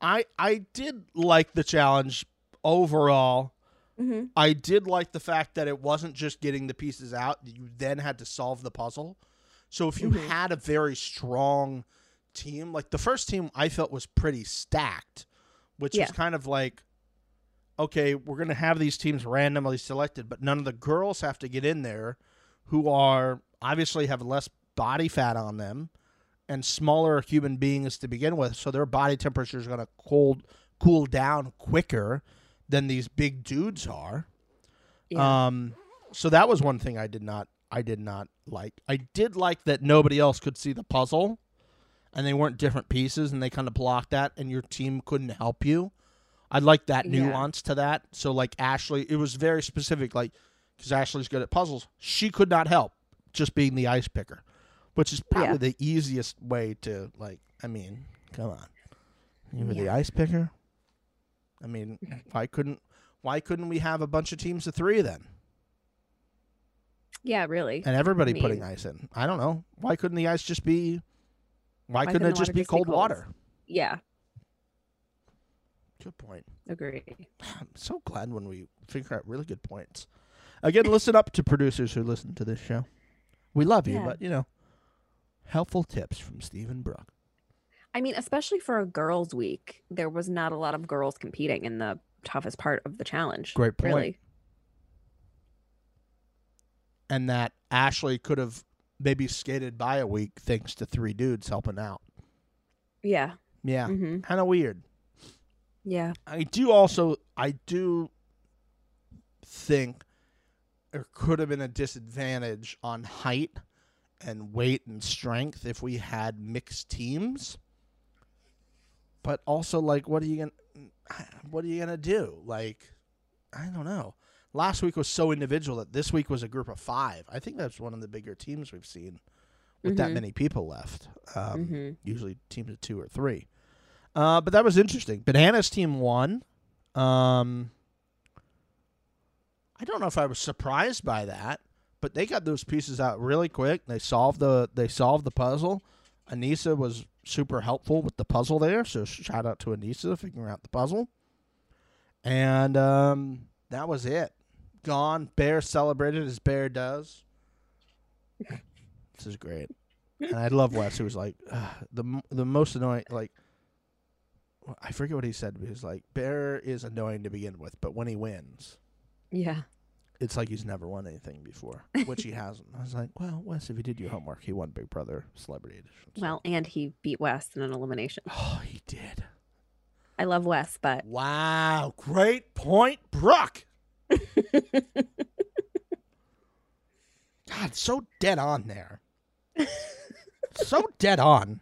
I I did like the challenge overall. Mm-hmm. I did like the fact that it wasn't just getting the pieces out. You then had to solve the puzzle. So if you mm-hmm. had a very strong team, like the first team I felt was pretty stacked, which yeah. was kind of like, okay, we're going to have these teams randomly selected, but none of the girls have to get in there who are obviously have less body fat on them and smaller human beings to begin with. So their body temperature is going to cold cool down quicker than these big dudes are. Yeah. Um, so that was one thing I did not, I did not like. I did like that nobody else could see the puzzle and they weren't different pieces and they kind of blocked that and your team couldn't help you. I like that nuance yeah. to that. So, like, Ashley, it was very specific, like, because Ashley's good at puzzles. She could not help just being the ice picker, which is probably yeah. the easiest way to, like, I mean, come on. You were yeah. the ice picker? I mean, why couldn't why couldn't we have a bunch of teams of three then? Yeah, really. And everybody I mean, putting ice in. I don't know. Why couldn't the ice just be, why, why couldn't, couldn't it just be cold, cold water? Yeah. Good point. Agree. I'm so glad when we figure out really good points. Again, listen up to producers who listen to this show. We love you, yeah. but, you know, helpful tips from Stephen Brook. I mean, especially for a girls' week, there was not a lot of girls competing in the toughest part of the challenge. Great point. Really. And that Ashley could have maybe skated by a week thanks to three dudes helping out. Yeah. Yeah. Mm-hmm. Kind of weird. Yeah. I do also, I do think there could have been a disadvantage on height and weight and strength if we had mixed teams. But also, like, what are you gonna, what are you gonna do? Like, I don't know. Last week was so individual that this week was a group of five. I think that's one of the bigger teams we've seen with mm-hmm. that many people left. Um, mm-hmm. Usually teams of two or three. Uh, but that was interesting. Bananas team won. Um, I don't know if I was surprised by that, but they got those pieces out really quick. They solved the they solved the puzzle. Anissa was super helpful with the puzzle there, so shout out to Anissa figuring out the puzzle. And um, that was it. Gone. Bear celebrated as Bear does. This is great. And I love Wes, who was like the the most annoying. Like, I forget what he said. He was like, Bear is annoying to begin with, but when he wins, yeah, it's like he's never won anything before, which he hasn't. I was like, well, Wes, if you did your homework, he won Big Brother Celebrity Edition. So. Well, and he beat Wes in an elimination. Oh, he did. I love Wes, but. Wow. Great point, Brooke. God, so dead on there. So dead on.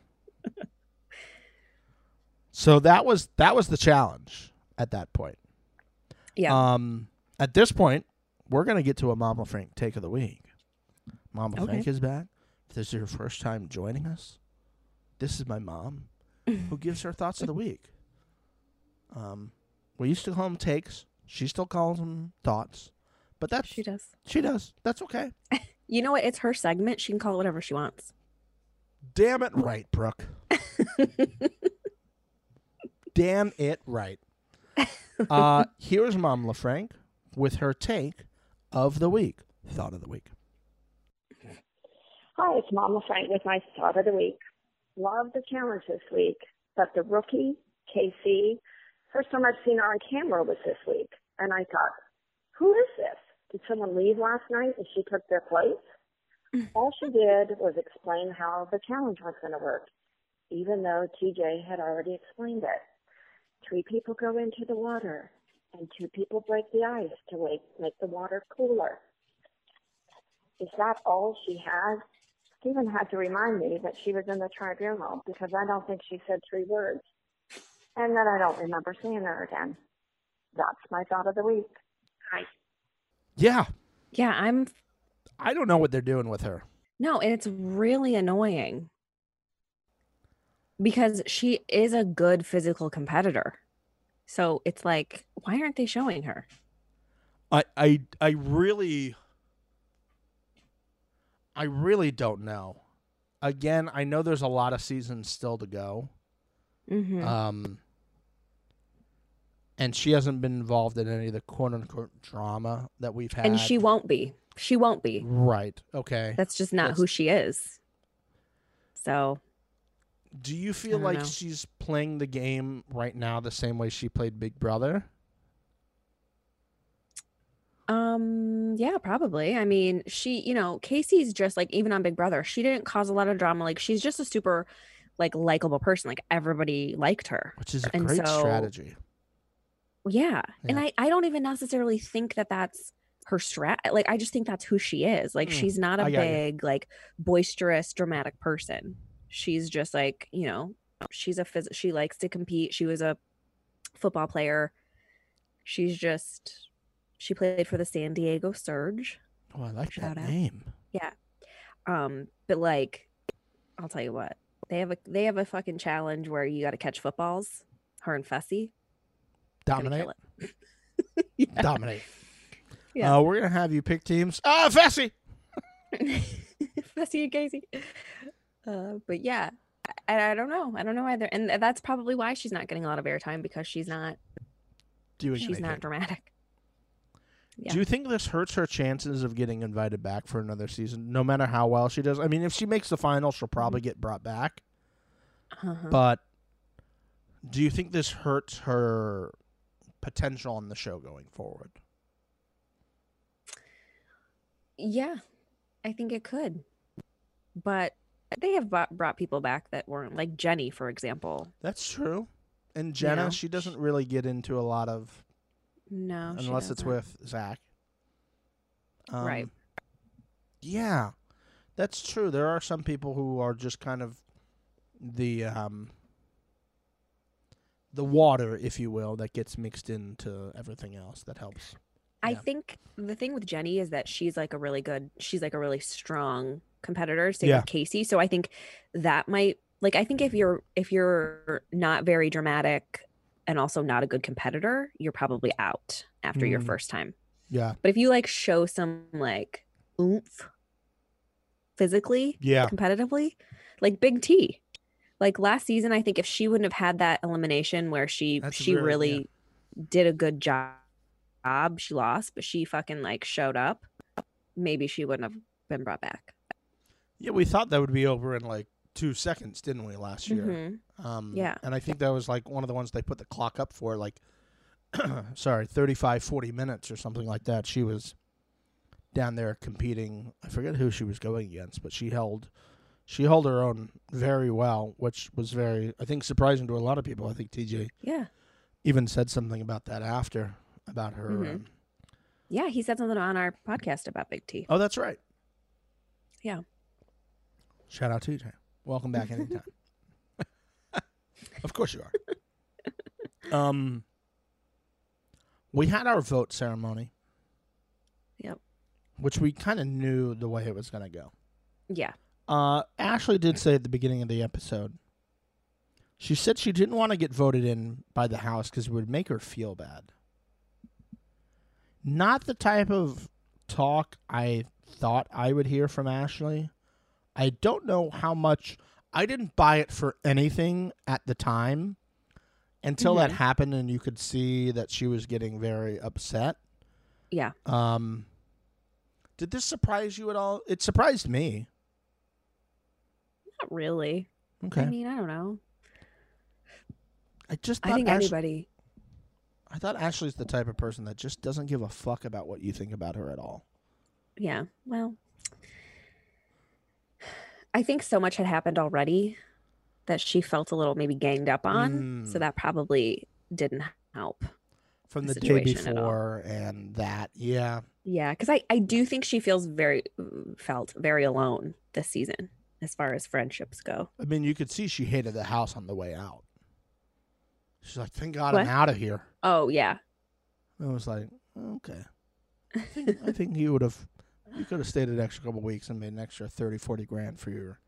So that was that was the challenge at that point. Yeah. Um, at this point, we're going to get to a Mama LeFranc take of the week. Mama okay. LeFranc is back. If this is your first time joining us, this is my mom who gives her thoughts of the week. Um, we used to call them takes. She still calls them thoughts. But that's, she does. She does. That's okay. You know what? It's her segment. She can call it whatever she wants. Damn it right, Brooke. Damn it right. Uh, here's Mom LeFranc with her take of the week, thought of the week. Hi, it's Mom LeFranc with my thought of the week. Love the challenge this week, but the rookie, Kaycee, first time I've seen her on camera was this week. And I thought, who is this? Did someone leave last night and she took their place? All she did was explain how the challenge was going to work. even though T J had already explained it. Three people go into the water, and two people break the ice to make the water cooler. Is that all she had? Stephen had to remind me that she was in the tribunal because I don't think she said three words, and then I don't remember seeing her again. That's my thought of the week. Hi. Yeah. Yeah, I'm... I don't know what they're doing with her. No, and it's really annoying because she is a good physical competitor. So it's like, why aren't they showing her? I I, I really... I really don't know. Again, I know there's a lot of seasons still to go. Mm-hmm. Um, and she hasn't been involved in any of the quote-unquote drama that we've had. And she won't be. She won't be. Right. Okay. That's just not That's... who she is. So. Do you feel like know. she's playing the game right now the same way she played Big Brother? Um, yeah, probably. I mean, she, you know, Kaycee's just like, even on Big Brother, she didn't cause a lot of drama. Like, she's just a super, like, likable person. Like, everybody liked her. Which is a and great so, strategy. Yeah. yeah. And I, I don't even necessarily think that that's her strat. Like, I just think that's who she is. Like, mm. she's not a big, you. like, boisterous, dramatic person. She's just like, you know, she's a, phys- she likes to compete. She was a football player. She's just... She played for the San Diego Surge. Oh, I like Shout that out. name. Yeah, um, but like, I'll tell you what, they have a they have a fucking challenge where you got to catch footballs. Her and Fessy dominate. yeah. Dominate. Yeah, uh, we're gonna have you pick teams. Ah, oh, Fessy, Fessy and Kaycee. Uh, but yeah, I, I don't know. I don't know either, and that's probably why she's not getting a lot of airtime because she's not doing. She's anything. not dramatic. Yeah. Do you think this hurts her chances of getting invited back for another season, no matter how well she does? I mean, if she makes the final, she'll probably get brought back. Uh-huh. But do you think this hurts her potential on the show going forward? Yeah, I think it could. But they have brought people back that weren't, like Jenny, for example. That's true. And Jenna, you know? she doesn't really get into a lot of... No, unless it's with Zach. Um, right. Yeah, that's true. There are some people who are just kind of the um, the water, if you will, that gets mixed into everything else that helps. Yeah. I think the thing with Jenny is that she's like a really good, she's like a really strong competitor, same yeah. with Kaycee. So I think that might, like, I think if you're if you're not very dramatic. And also not a good competitor, you're probably out after mm. your first time. Yeah. But if you like show some like oomph physically, yeah. competitively, like Big T. Like last season, I think if she wouldn't have had that elimination where she That's she weird, really yeah. did a good job, she lost, but she fucking like showed up, maybe she wouldn't have been brought back. Yeah, we thought that would be over in like two seconds, didn't we, last year? Mm-hmm. Um, yeah. And I think that was like one of the ones they put the clock up for, like, sorry, thirty-five, forty minutes or something like that. She was down there competing. I forget who she was going against, but she held, she held her own very well, which was very, I think, surprising to a lot of people. I think T J yeah. even said something about that after, about her. Mm-hmm. um, yeah, he said something on our podcast about Big T. Oh, that's right. Yeah. Shout out to T J. Welcome back anytime. Of course you are. Um, we had our vote ceremony. Yep. Which we kind of knew the way it was going to go. Yeah. Uh, Ashley did say at the beginning of the episode, she said she didn't want to get voted in by the house because it would make her feel bad. Not the type of talk I thought I would hear from Ashley. I don't know how much I didn't buy it for anything at the time until mm-hmm. that happened and you could see that she was getting very upset. Yeah. Um, did this surprise you at all? It surprised me. Not really. Okay. I mean, I don't know. I just thought I think Ash- anybody. I thought Ashley's the type of person that just doesn't give a fuck about what you think about her at all. Yeah. Well, I think so much had happened already that she felt a little maybe ganged up on. Mm. So that probably didn't help. From the, the day before and that. Yeah. Yeah. Because I, I do think she feels very, felt very alone this season as far as friendships go. I mean, you could see she hated the house on the way out. She's like, thank God what? I'm out of here. Oh, yeah. And I was like, okay. I think, I think you would have, you could have stayed an extra couple of weeks and made an extra thirty, forty grand for your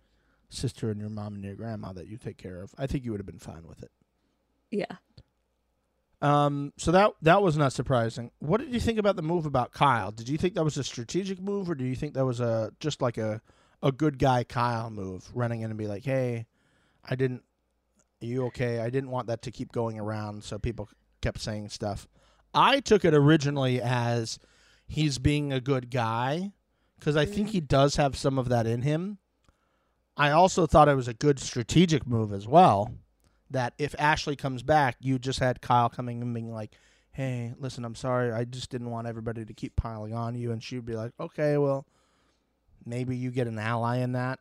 sister and your mom and your grandma that you take care of. I think you would have been fine with it. Yeah. Um. So that that was not surprising. What did you think about the move about Kyle? Did you think that was a strategic move, or do you think that was a just like a, a good guy Kyle move, running in and be like, hey, I didn't, are you okay? I didn't want that to keep going around, so people kept saying stuff. I took it originally as he's being a good guy, because I think he does have some of that in him. I also thought it was a good strategic move as well, that if Ashley comes back, you just had Kyle coming and being like, hey, listen, I'm sorry. I just didn't want everybody to keep piling on you. And she'd be like, okay, well, maybe you get an ally in that.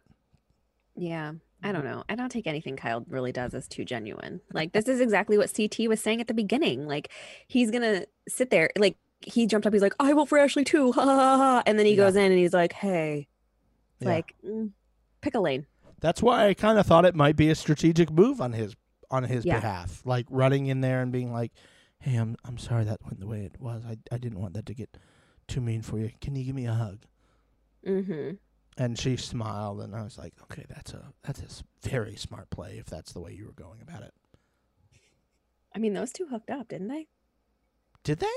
Yeah, I don't know. I don't take anything Kyle really does as too genuine. Like, this is exactly what C T was saying at the beginning. Like, he's going to sit there. Like, he jumped up. He's like, I vote for Ashley too. Ha, ha, ha, ha. And then he yeah. goes in and he's like, hey, yeah. like, mm, pick a lane. That's why I kind of thought it might be a strategic move on his on his yeah. behalf, like running in there and being like, hey, I'm I'm sorry that went the way it was. I, I didn't want that to get too mean for you. Can you give me a hug? Mm-hmm. And she smiled, and I was like, okay, that's a that's a very smart play if that's the way you were going about it. I mean, those two hooked up, didn't they? Did they?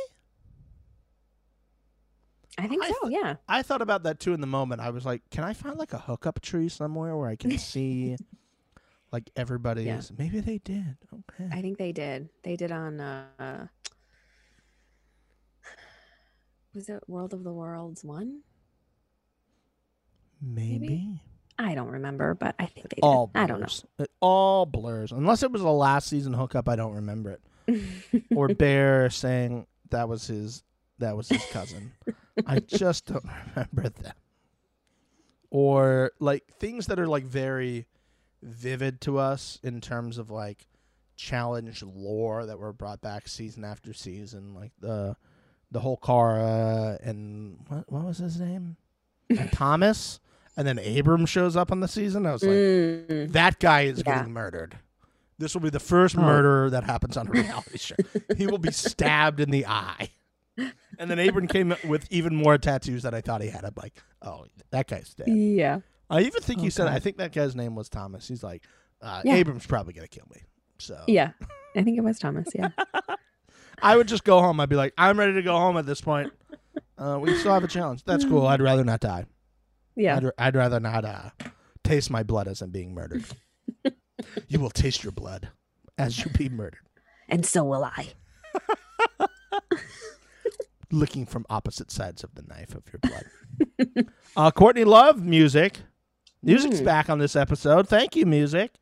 I think I th- so, yeah. I thought about that, too, in the moment. I was like, can I find, like, a hookup tree somewhere where I can see, like, everybody's? Yeah. Maybe they did. Okay. I think they did. They did on, uh, was it World of the Worlds one? Maybe. Maybe. I don't remember, but I think they did. All blurs. I don't know. It all blurs. Unless it was the last season hookup, I don't remember it. Or Bear saying that was his... that was his cousin. I just don't remember that. Or like things that are like very vivid to us in terms of like challenge lore that were brought back season after season, like the the whole Kara and what what was his name? And Thomas, and then Abram shows up on the season. I was like, mm. that guy is yeah. getting murdered. This will be the first oh. murder that happens on a reality show. He will be stabbed in the eye. And then Abram came with even more tattoos that I thought he had. I'm like, oh, that guy's dead. Yeah. I even think okay. he said, I think that guy's name was Thomas. He's like, uh, yeah. Abram's probably going to kill me. So yeah, I think it was Thomas. Yeah. I would just go home. I'd be like, I'm ready to go home at this point. Uh, we still have a challenge. That's cool. I'd rather not die. Yeah. I'd, r- I'd rather not uh, taste my blood as I'm being murdered. You will taste your blood as you be murdered. And so will I. Licking from opposite sides of the knife of your blood. uh, Courtney Love music. Music's mm. back on this episode. Thank you, music.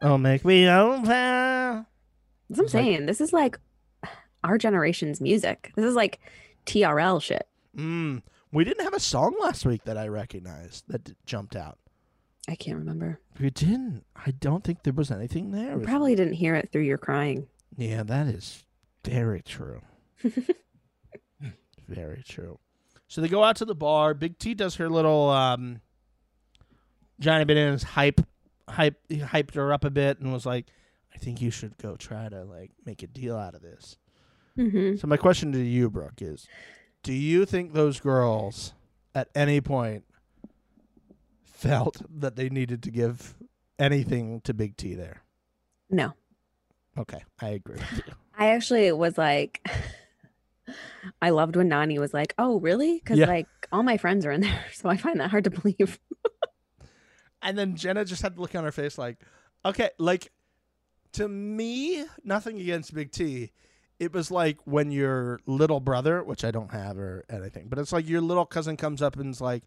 Oh, make me over. That's what I'm saying. Like, this is like our generation's music. This is like T R L shit. Mm. We didn't have a song last week that I recognized that d- jumped out. I can't remember. We didn't. I don't think there was anything there. You probably didn't hear it through your crying. Yeah, that is very true. Very true. So they go out to the bar. Big T does her little um, Johnny Bananas hype, hype, he hyped her up a bit and was like, I think you should go try to like make a deal out of this. Mm-hmm. So my question to you, Brooke, is do you think those girls at any point felt that they needed to give anything to Big T there? No. Okay. I agree with you. I actually was like... I loved when Nany was like, oh, really? Because yeah. like all my friends are in there, so I find that hard to believe. And then Jenna just had to look on her face like, okay, like to me, nothing against Big T. It was like when your little brother, which I don't have or anything, but it's like your little cousin comes up and is like,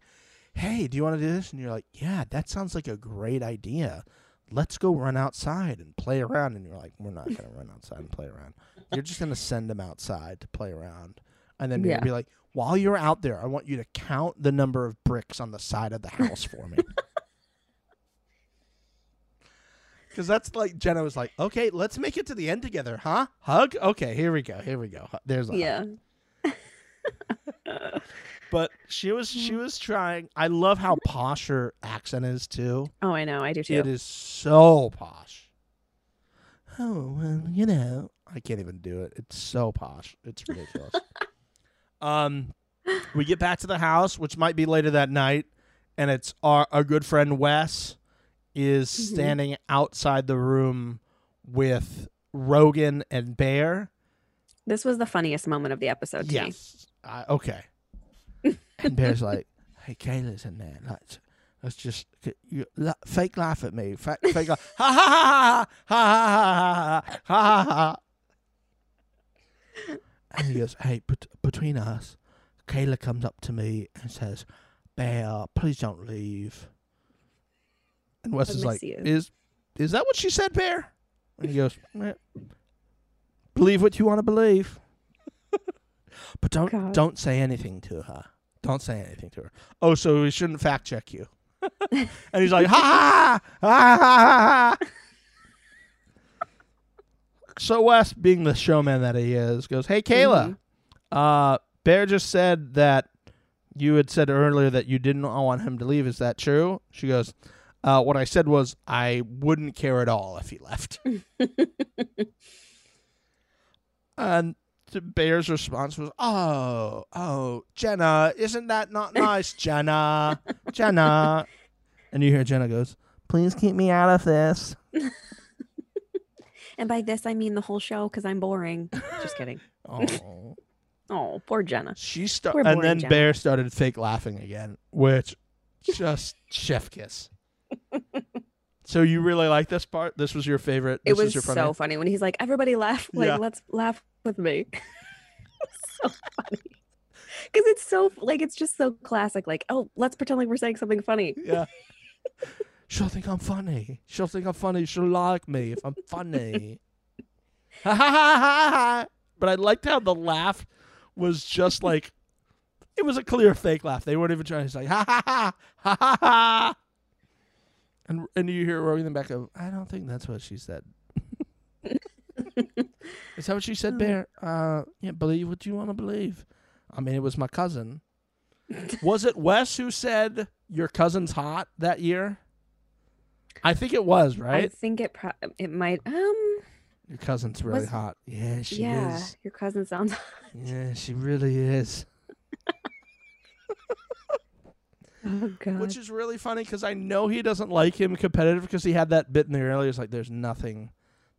hey, do you want to do this? And you're like, yeah, that sounds like a great idea. Let's go run outside and play around. And you're like, we're not going to run outside and play around. You're just going to send them outside to play around. And then you're yeah. going to be like, while you're out there, I want you to count the number of bricks on the side of the house for me. Because that's like Jenna was like, okay, let's make it to the end together, huh? Hug? Okay, here we go. Here we go. There's a yeah. hug. But she was she was trying. I love how posh her accent is too. Oh, I know. I do too. It is so posh. Oh, well, you know, I can't even do it. It's so posh. It's ridiculous. um, we get back to the house, which might be later that night, and it's our our good friend Wes is mm-hmm. standing outside the room with Rogan and Bear. This was the funniest moment of the episode to yes. me. Uh, okay. And Bear's like, hey, Kayla's in there. Like, let's just you, la, fake laugh at me. Fake, fake laugh. Ha ha ha ha ha ha ha ha ha. And he goes, hey, bet- between us, Kayla comes up to me and says, Bear, please don't leave. And Wes is like, you. is is that what she said, Bear? And he goes, eh, believe what you want to believe. But don't God. don't say anything to her. Don't say anything to her. Oh, so we shouldn't fact check you. And he's like, ha ha ha ha ha. So Wes, being the showman that he is, goes, hey, Kayla, mm-hmm. uh, Bear just said that you had said earlier that you didn't want him to leave. Is that true? She goes, uh, what I said was I wouldn't care at all if he left. And Bear's response was, oh, oh, Jenna, isn't that not nice, Jenna? Jenna. And you hear Jenna goes, please keep me out of this. And by this, I mean the whole show because I'm boring. Just kidding. Oh, oh, poor Jenna. She sta- poor And then Jenna. Bear started fake laughing again, which just chef kiss. So you really like this part? This was your favorite? This it was your funny? So funny when he's like, everybody laugh. Like, yeah. Let's laugh with me. So funny. Because it's so, like, it's just so classic. Like, oh, let's pretend like we're saying something funny. Yeah. She'll think I'm funny. She'll think I'm funny. She'll like me if I'm funny. Ha ha ha ha ha. But I liked how the laugh was just like, it was a clear fake laugh. They weren't even trying to say, ha ha ha, ha ha ha. And and you hear Rogan in the back of, I don't think that's what she said. Is that what she said, Bear? Uh, yeah, believe what you want to believe. I mean, it was my cousin. Was it Wes who said your cousin's hot that year? I think it was, right? I think it pro- it might. Um, your cousin's really was, hot. Yeah, she yeah, is. Yeah, your cousin sounds hot. Yeah, she really is. Oh, God. Which is really funny because I know he doesn't like him competitive because he had that bit in there earlier. It's like, there's nothing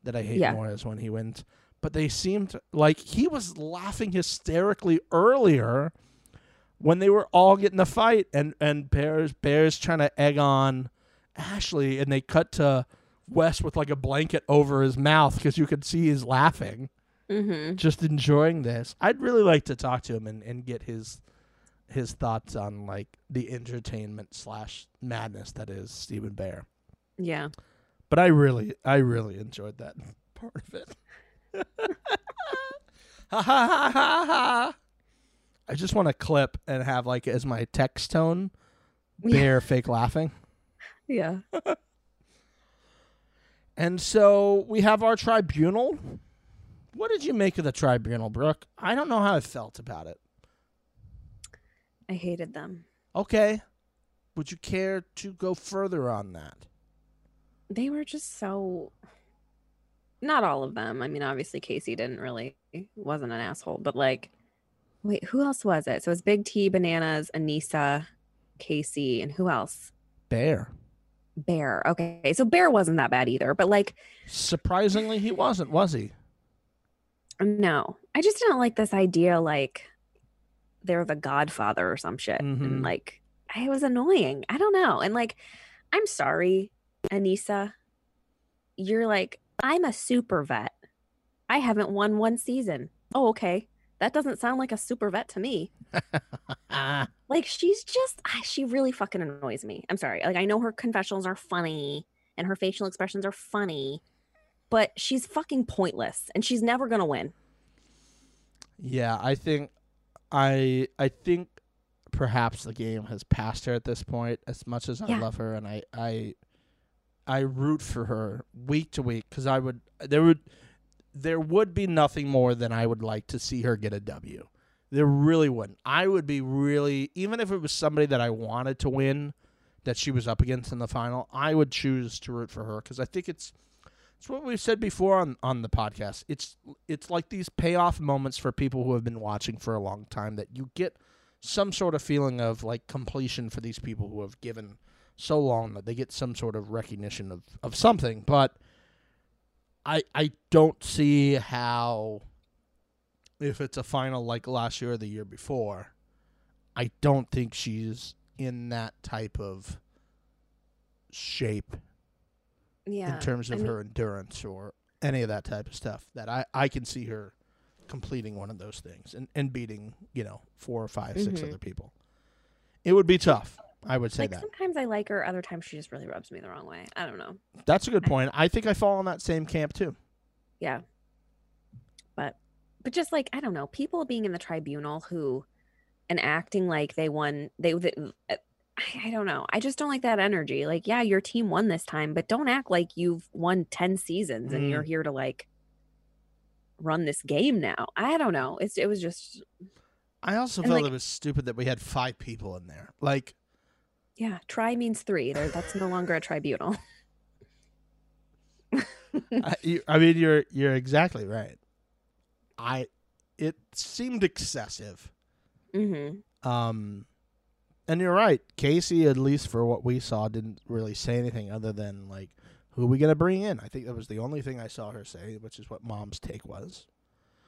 that I hate yeah. more as when he wins. But they seemed like he was laughing hysterically earlier when they were all getting the fight. And, and Bear's, Bear's trying to egg on Ashley. And they cut to Wes with like a blanket over his mouth because you could see he's laughing. Mm-hmm. Just enjoying this. I'd really like to talk to him and, and get his... his thoughts on like the entertainment slash madness that is Stephen Bear. Yeah. But I really, I really enjoyed that part of it. Ha ha ha ha ha. I just want to clip and have like as my text tone, Bear yeah. fake laughing. Yeah. And so we have our tribunal. What did you make of the tribunal, Brooke? I don't know how I felt about it. I hated them. Okay. Would you care to go further on that? They were just so... Not all of them. I mean, obviously, Kaycee didn't really... wasn't an asshole, but like... Wait, who else was it? So it was Big T, Bananas, Anissa, Kaycee, and who else? Bear. Bear. Okay. So Bear wasn't that bad either, but like... Surprisingly, he wasn't, was he? No. I just didn't like this idea, like... they're the Godfather or some shit. Mm-hmm. And like, it was annoying. I don't know. And like, I'm sorry, Anissa. You're like, I'm a super vet. I haven't won one season. Oh, okay. That doesn't sound like a super vet to me. Like, she's just, she really fucking annoys me. I'm sorry. Like, I know her confessionals are funny and her facial expressions are funny, but she's fucking pointless and she's never going to win. Yeah, I think. I I think perhaps the game has passed her at this point, as much as I yeah. love her, and I, I I root for her week to week because I would there would there would be nothing more than I would like to see her get a W. There really wouldn't. I would be really, even if it was somebody that I wanted to win that she was up against in the final, I would choose to root for her because I think it's it's what we've said before on, on the podcast. It's it's like these payoff moments for people who have been watching for a long time that you get some sort of feeling of like completion for these people who have given so long that they get some sort of recognition of, of something. But I I don't see how, if it's a final like last year or the year before, I don't think she's in that type of shape yeah, in terms of I mean, her endurance or any of that type of stuff that I, I can see her completing one of those things and, and beating, you know, four or five, mm-hmm. six other people. It would be tough. I would say like that. Sometimes I like her. Other times she just really rubs me the wrong way. I don't know. That's a good point. I, I think I fall in that same camp too. Yeah. But but just like, I don't know, people being in the tribunal who and acting like they won. They, they I don't know. I just don't like that energy. Like, yeah, your team won this time, but don't act like you've won ten seasons mm. and you're here to like run this game now. I don't know. It's It was just. I also felt like, it was stupid that we had five people in there. Like. Yeah, tri means three. That's no longer a tribunal. I, you, I mean, you're you're exactly right. I it seemed excessive. Mm-hmm. Um, and you're right. Kaycee, at least for what we saw, didn't really say anything other than like, "Who are we gonna bring in?" I think that was the only thing I saw her say, which is what Mom's take was.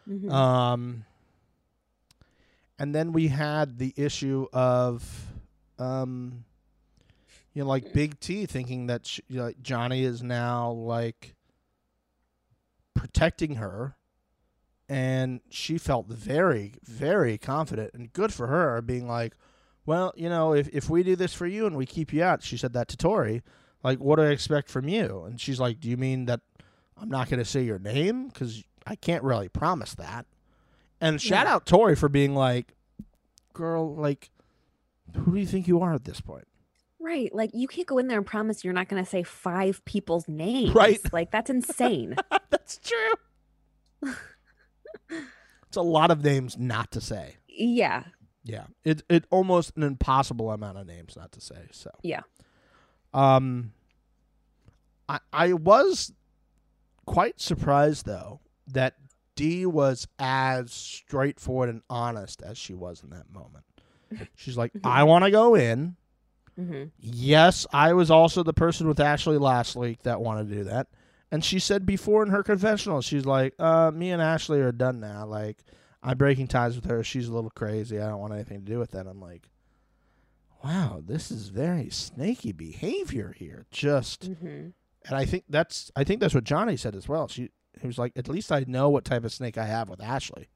Mm-hmm. Um, and then we had the issue of. Um, you know, like Big T thinking that she, you know, like Johnny is now like protecting her, and she felt very, very confident and good for her being like, well, you know, if, if we do this for you and we keep you out, she said that to Tori, like, what do I expect from you? And she's like, do you mean that I'm not going to say your name? Because I can't really promise that. And yeah. Shout out Tori for being like, girl, like, who do you think you are at this point? Right. Like, you can't go in there and promise you're not going to say five people's names. Right. Like, that's insane. That's true. It's a lot of names not to say. Yeah. Yeah. It, it almost an impossible amount of names not to say. So, yeah. Um, I, I was quite surprised, though, that Dee was as straightforward and honest as she was in that moment. She's like, mm-hmm. I want to go in. Mm-hmm. Yes, I was also the person with Ashley last week that wanted to do that. And she said before in her confessional, she's like, uh, me and Ashley are done now. Like, I'm breaking ties with her. She's a little crazy. I don't want anything to do with that. I'm like, wow, this is very snaky behavior here. Just, mm-hmm. and I think that's, I think that's what Johnny said as well. She, he was like, at least I know what type of snake I have with Ashley.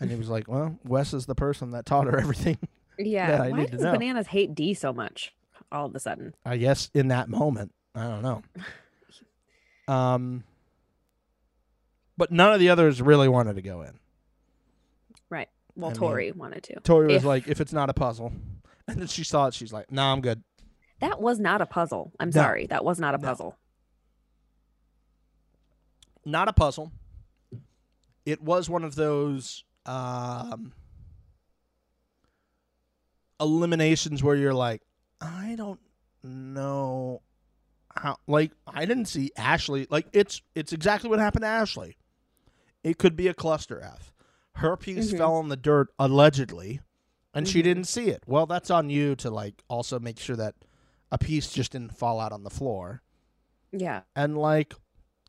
And he was like, well, Wes is the person that taught her everything. Yeah. that I Why need does to know. Bananas hate Dee so much all of a sudden? I guess in that moment. I don't know. um, But none of the others really wanted to go in. Right. Well, I Tori mean, wanted to. Tori was if. like, if it's not a puzzle. And then she saw it. She's like, no, nah, I'm good. That was not a puzzle. I'm no. sorry. That was not a no. puzzle. Not a puzzle. It was one of those um, eliminations where you're like, I don't know how. Like, I didn't see Ashley. Like, it's it's exactly what happened to Ashley. It could be a cluster F. Her piece mm-hmm. fell in the dirt allegedly, and mm-hmm. she didn't see it. Well, that's on you to like also make sure that a piece just didn't fall out on the floor. Yeah, and like,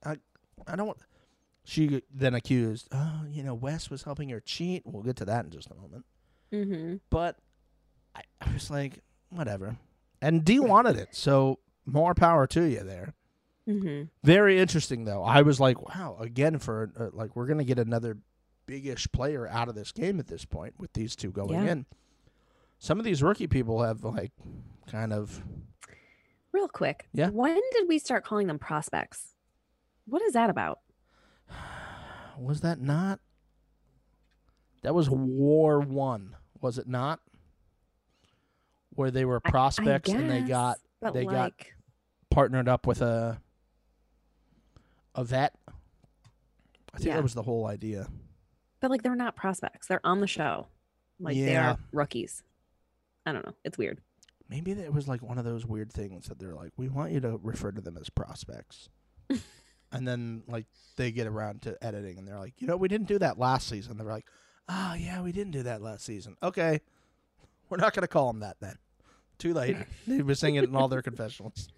I I don't. She then accused, oh, you know, Wes was helping her cheat. We'll get to that in just a moment. Mm-hmm. But I, I was like, whatever. And Dee wanted it, so more power to you there. Mm-hmm. Very interesting, though. I was like, wow, again, for uh, like we're going to get another big-ish player out of this game at this point with these two going yeah. in. Some of these rookie people have, like, kind of... Real quick, yeah. When did we start calling them prospects? What is that about? Was that not? That was War One, was it not? Where they were prospects I, I guess, and they got they like, got partnered up with a a vet. I think yeah. that was the whole idea. But like, they're not prospects; they're on the show. Like yeah. they are rookies. I don't know. It's weird. Maybe it was like one of those weird things that they're like, we want you to refer to them as prospects. And then like they get around to editing and they're like, you know, we didn't do that last season. They're like, oh yeah, we didn't do that last season. Okay. We're not going to call them that then. Too late. They were saying it in all their confessionals.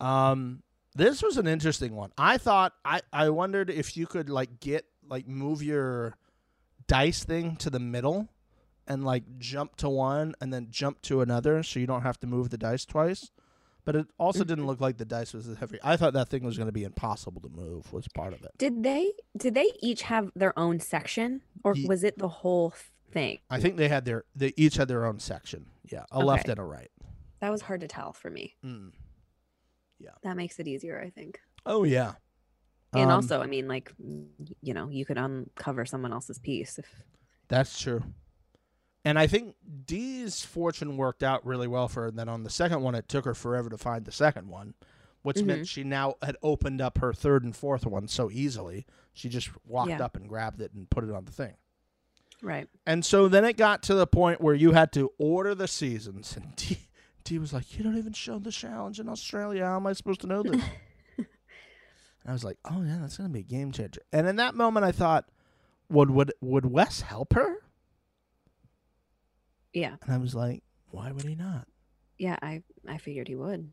um, this was an interesting one. I thought, I, I wondered if you could like get, like move your dice thing to the middle and like jump to one and then jump to another so you don't have to move the dice twice. But it also didn't look like the dice was as heavy. I thought that thing was going to be impossible to move was part of it. Did they did they each have their own section or Ye- was it the whole thing? I think they had their they each had their own section. Yeah, a okay. left and a right. That was hard to tell for me. Mm. Yeah. That makes it easier, I think. Oh yeah. And um, also, I mean, like, you know, you could uncover someone else's piece if that's true. And I think Dee's fortune worked out really well for her. And then on the second one, it took her forever to find the second one, which mm-hmm. meant she now had opened up her third and fourth one so easily. She just walked yeah. up and grabbed it and put it on the thing. Right. And so then it got to the point where you had to order the seasons. And Dee, Dee was like, you don't even show the challenge in Australia. How am I supposed to know this? And I was like, oh, yeah, that's going to be a game changer. And in that moment, I thought, would would, would Wes help her? Yeah. And I was like, why would he not? Yeah, I, I figured he would. And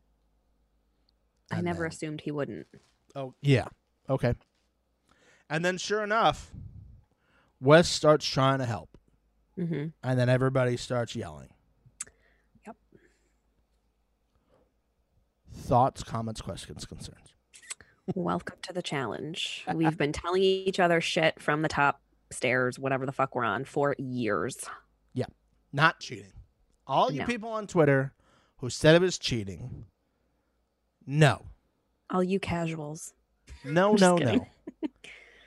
I never then, assumed he wouldn't. Oh, yeah. Okay. And then sure enough, Wes starts trying to help. Mm-hmm. And then everybody starts yelling. Yep. Thoughts, comments, questions, concerns. Welcome to the challenge. We've been telling each other shit from the top stairs, whatever the fuck we're on, for years. Yeah. Not cheating. All you no. people on Twitter who said it was cheating, no. All you casuals. No, no, kidding. no.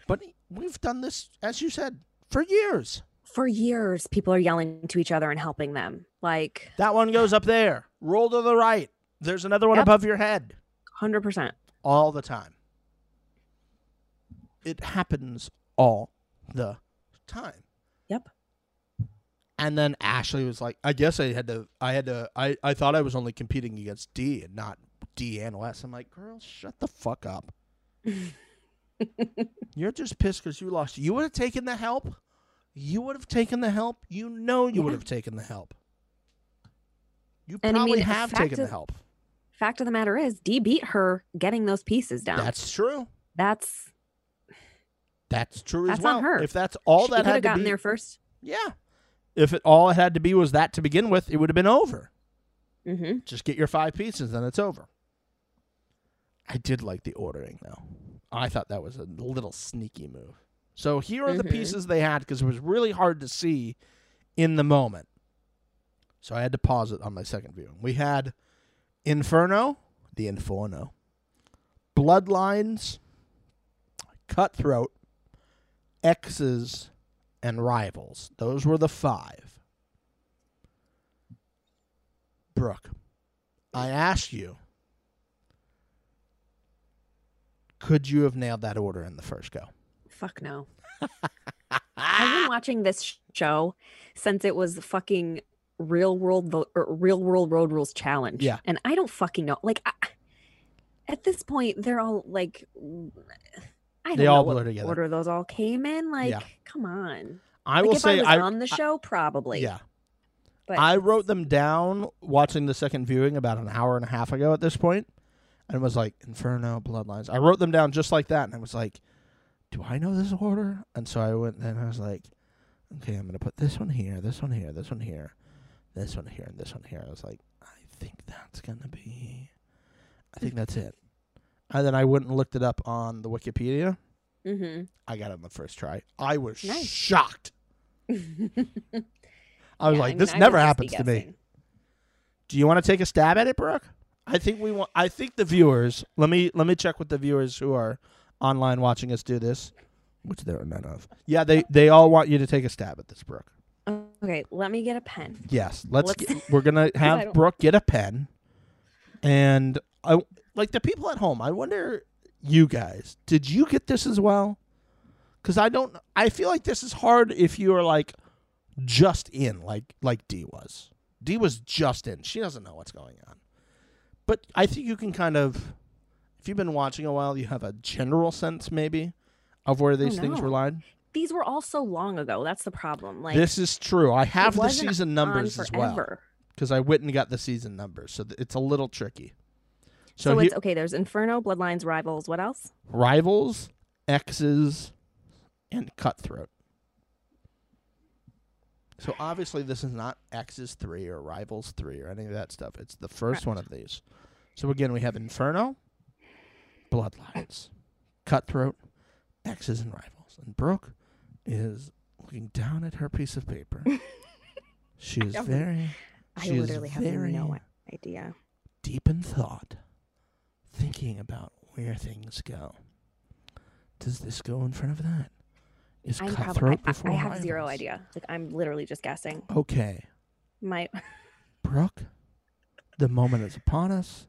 But we've done this, as you said, for years. For years, people are yelling to each other and helping them. Like, that one goes up there. Roll to the right. There's another one yep. above your head. one hundred percent. All the time. It happens all the time. Yep. And then Ashley was like, I guess I had to, I had to, I, I thought I was only competing against Dee and not Dee and Wes. I'm like, girl, shut the fuck up. You're just pissed because you lost. You would have taken the help. You would have taken the help. You know you yeah. would have taken the help. You and probably I mean, have taken of, the help. Fact of the matter is, Dee beat her getting those pieces down. That's true. That's. That's true that's as well. On her. If that's all she that had to be. She could have gotten there first. Yeah. If it all it had to be was that to begin with, it would have been over. Mm-hmm. Just get your five pieces, then it's over. I did like the ordering, though. I thought that was a little sneaky move. So here are mm-hmm. the pieces they had, because it was really hard to see in the moment. So I had to pause it on my second viewing. We had Inferno, the Inferno, Bloodlines, Cutthroat, X's, and Rivals. Those were the five. Brooke, I asked you, could you have nailed that order in the first go? Fuck no. I've been watching this show since it was the fucking real world, real world road rules challenge. Yeah. And I don't fucking know. Like, I, at this point, they're all like... I don't they know all blur what together. Order those all came in. Like, yeah. come on. I like will if say, I was I, on the show I, probably. Yeah, but I wrote them down watching the second viewing about an hour and a half ago. At this point, and it was like Inferno, Bloodlines. I wrote them down just like that, and I was like, "Do I know this order?" And so I went, and I was like, "Okay, I'm going to put this one here, this one here, this one here, this one here, and this one here." I was like, "I think that's going to be. I think that's it." And then I went and looked it up on the Wikipedia. Mm-hmm. I got it on the first try. I was nice. shocked. I was yeah, like, I mean, this I never happens to me. Do you want to take a stab at it, Brooke? I think we want I think the viewers, let me let me check with the viewers who are online watching us do this, which there are none of. Yeah, they, they all want you to take a stab at this, Brooke. Okay, let me get a pen. Yes, let's, let's... Get, we're going to have Brooke get a pen. And I like the people at home. I wonder, you guys, did you get this as well? Because I don't. I feel like this is hard if you are like just in, like like Dee was. Dee was just in. She doesn't know what's going on. But I think you can kind of, if you've been watching a while, you have a general sense maybe of where these oh, no. things were lying. These were all so long ago. That's the problem. Like this is true. I have the season numbers as well because I went and got the season numbers, so th- it's a little tricky. So, so it's he- okay. There's Inferno, Bloodlines, Rivals. What else? Rivals, Exes, and Cutthroat. So obviously this is not Exes three or Rivals three or any of that stuff. It's the first Correct. one of these. So again, we have Inferno, Bloodlines, Cutthroat, Exes, and Rivals. And Brooke is looking down at her piece of paper. She is very, I she literally is have very no idea. Deep in thought, thinking about where things go. Does this go in front of that? Is I'm Cutthroat prob- before I, I have Rivals? Zero idea. Like I'm literally just guessing. Okay. My Brooke, the moment is upon us.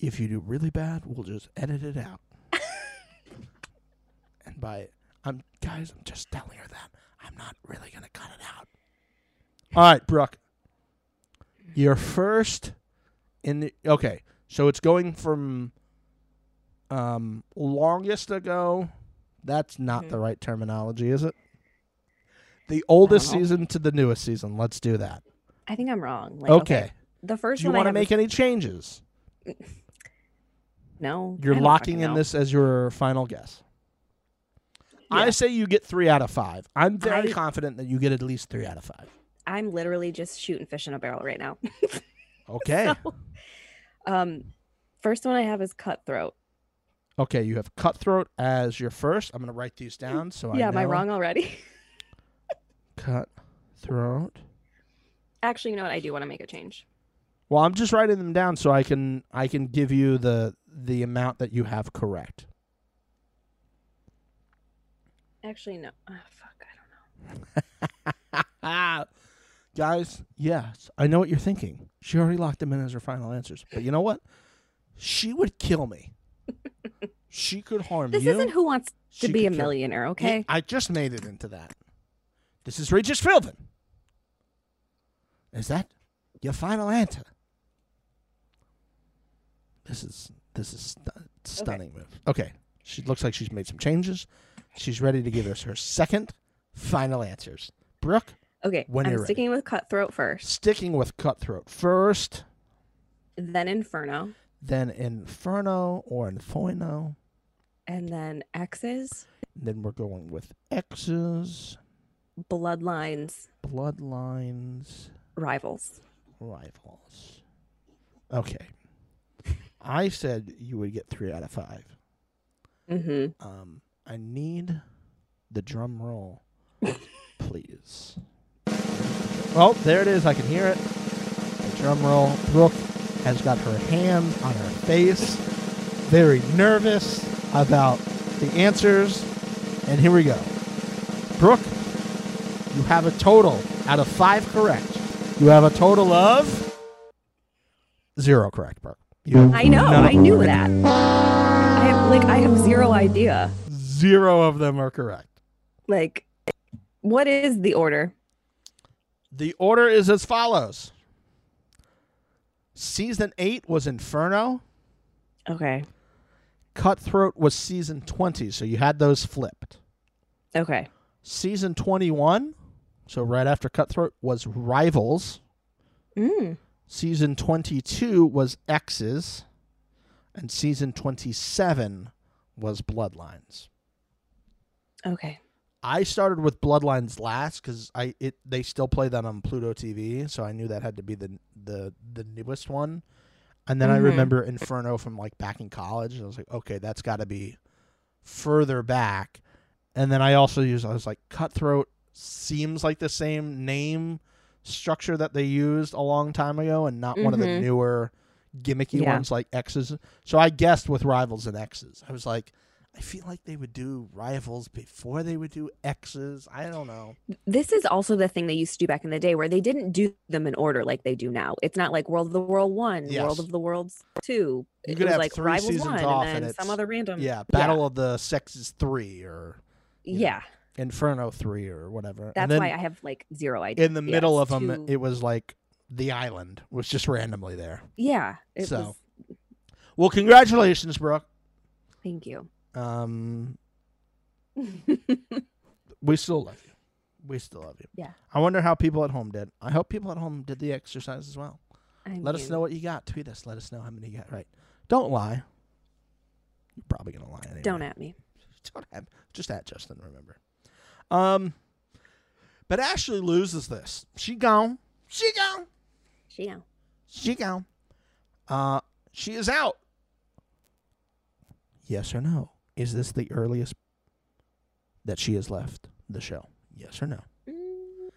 If you do really bad, we'll just edit it out. And by I'm guys, I'm just telling her that I'm not really gonna cut it out. All right, Brooke. You're first in the okay. So it's going from um longest ago. That's not mm-hmm. the right terminology, is it? The oldest season to the newest season. Let's do that. I think I'm wrong. Like, okay. okay. The first. Do you one want I to make was... any changes? No. You're locking in know. this as your final guess. Yeah. I say you get three out of five. I'm very I... confident that you get at least three out of five. I'm literally just shooting fish in a barrel right now. Okay. So, um, first one I have is Cutthroat. Okay, you have Cutthroat as your first. I'm going to write these down so yeah, I know. Yeah, am I wrong already? Cutthroat. Actually, you know what? I do want to make a change. Well, I'm just writing them down so I can I can give you the the amount that you have correct. Actually, no. Oh, fuck, I don't know. Guys, yes, I know what you're thinking. She already locked them in as her final answers. But you know what? She would kill me. She could harm this you. This isn't Who Wants to she Be a Millionaire, okay? I just made it into that. This is Regis Philbin. Is that your final answer? This is this is stu- stunning okay. move. Okay, she looks like she's made some changes. She's ready to give us her second final answers. Brooke, okay, when I'm you're sticking ready. with Cutthroat first. Sticking with Cutthroat first. Then Inferno. Then Inferno or Inferno. And then Exes. Then we're going with Exes. Bloodlines. Bloodlines. Rivals. Rivals. Okay. I said you would get three out of five. Mm-hmm. Um, I need the drum roll, please. Oh, there it is. I can hear it. The drum roll. Brooke has got her hand on her face, very nervous about the answers. And here we go. Brooke, you have a total out of five correct. You have a total of zero correct, Brooke. I know. I knew correct. that. I have like I have zero idea. Zero of them are correct. Like, what is the order? The order is as follows. Season eight was Inferno. Okay. Cutthroat was season twenty, so you had those flipped. Okay. Season twenty-one, so right after Cutthroat, was Rivals. Mm. Season twenty-two was Exes. And season twenty-seven was Bloodlines. Okay. I started with Bloodlines last because I it they still play that on Pluto T V, so I knew that had to be the the, the newest one. And then mm-hmm. I remember Inferno from like back in college, and I was like, okay, that's got to be further back. And then I also used I was like, Cutthroat seems like the same name structure that they used a long time ago, and not mm-hmm. one of the newer gimmicky yeah. ones like X's. So I guessed with Rivals and X's. I was like, I feel like they would do rivals before they would do exes. I don't know. This is also the thing they used to do back in the day where they didn't do them in order like they do now. It's not like World of the World one, yes. World of the Worlds two. You could have like three Rivals seasons one, off and, and some other random. Yeah, Battle yeah. of the Sexes three or yeah. know, Inferno three or whatever. That's why I have like zero idea. In the yes, middle of them, two... it was like The Island was just randomly there. Yeah. It so, was... Well, congratulations, Brooke. Thank you. Um, we still love you. We still love you. Yeah. I wonder how people at home did. I hope people at home did the exercise as well. I'm Let you. us know what you got. Tweet us. Let us know how many you got right. Don't lie. You're probably gonna lie anyway. Don't at me. Don't at me. Just at Justin. Remember. Um, but Ashley loses this. She gone. She gone. She gone. She gone. Uh, she is out. Yes or no? Is this the earliest that she has left the show? Yes or no? Mm,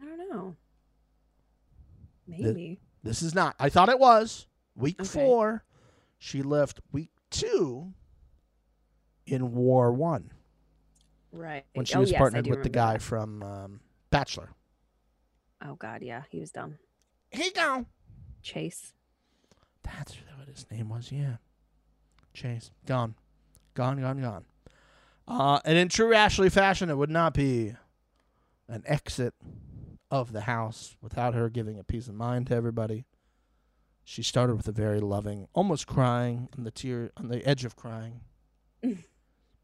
I don't know. Maybe. The, this is not. I thought it was. Week okay. four. She left week two in War One. Right. When she oh, was yes, partnered with the guy that. from um, Bachelor. Oh, God, yeah. He was dumb. He gone. Chase. That's what his name was, yeah. Chase. Gone. Gone, gone, gone. Uh, and in true Ashley fashion, it would not be an exit of the house without her giving a peace of mind to everybody. She started with a very loving, almost crying, on the tear, on the edge of crying.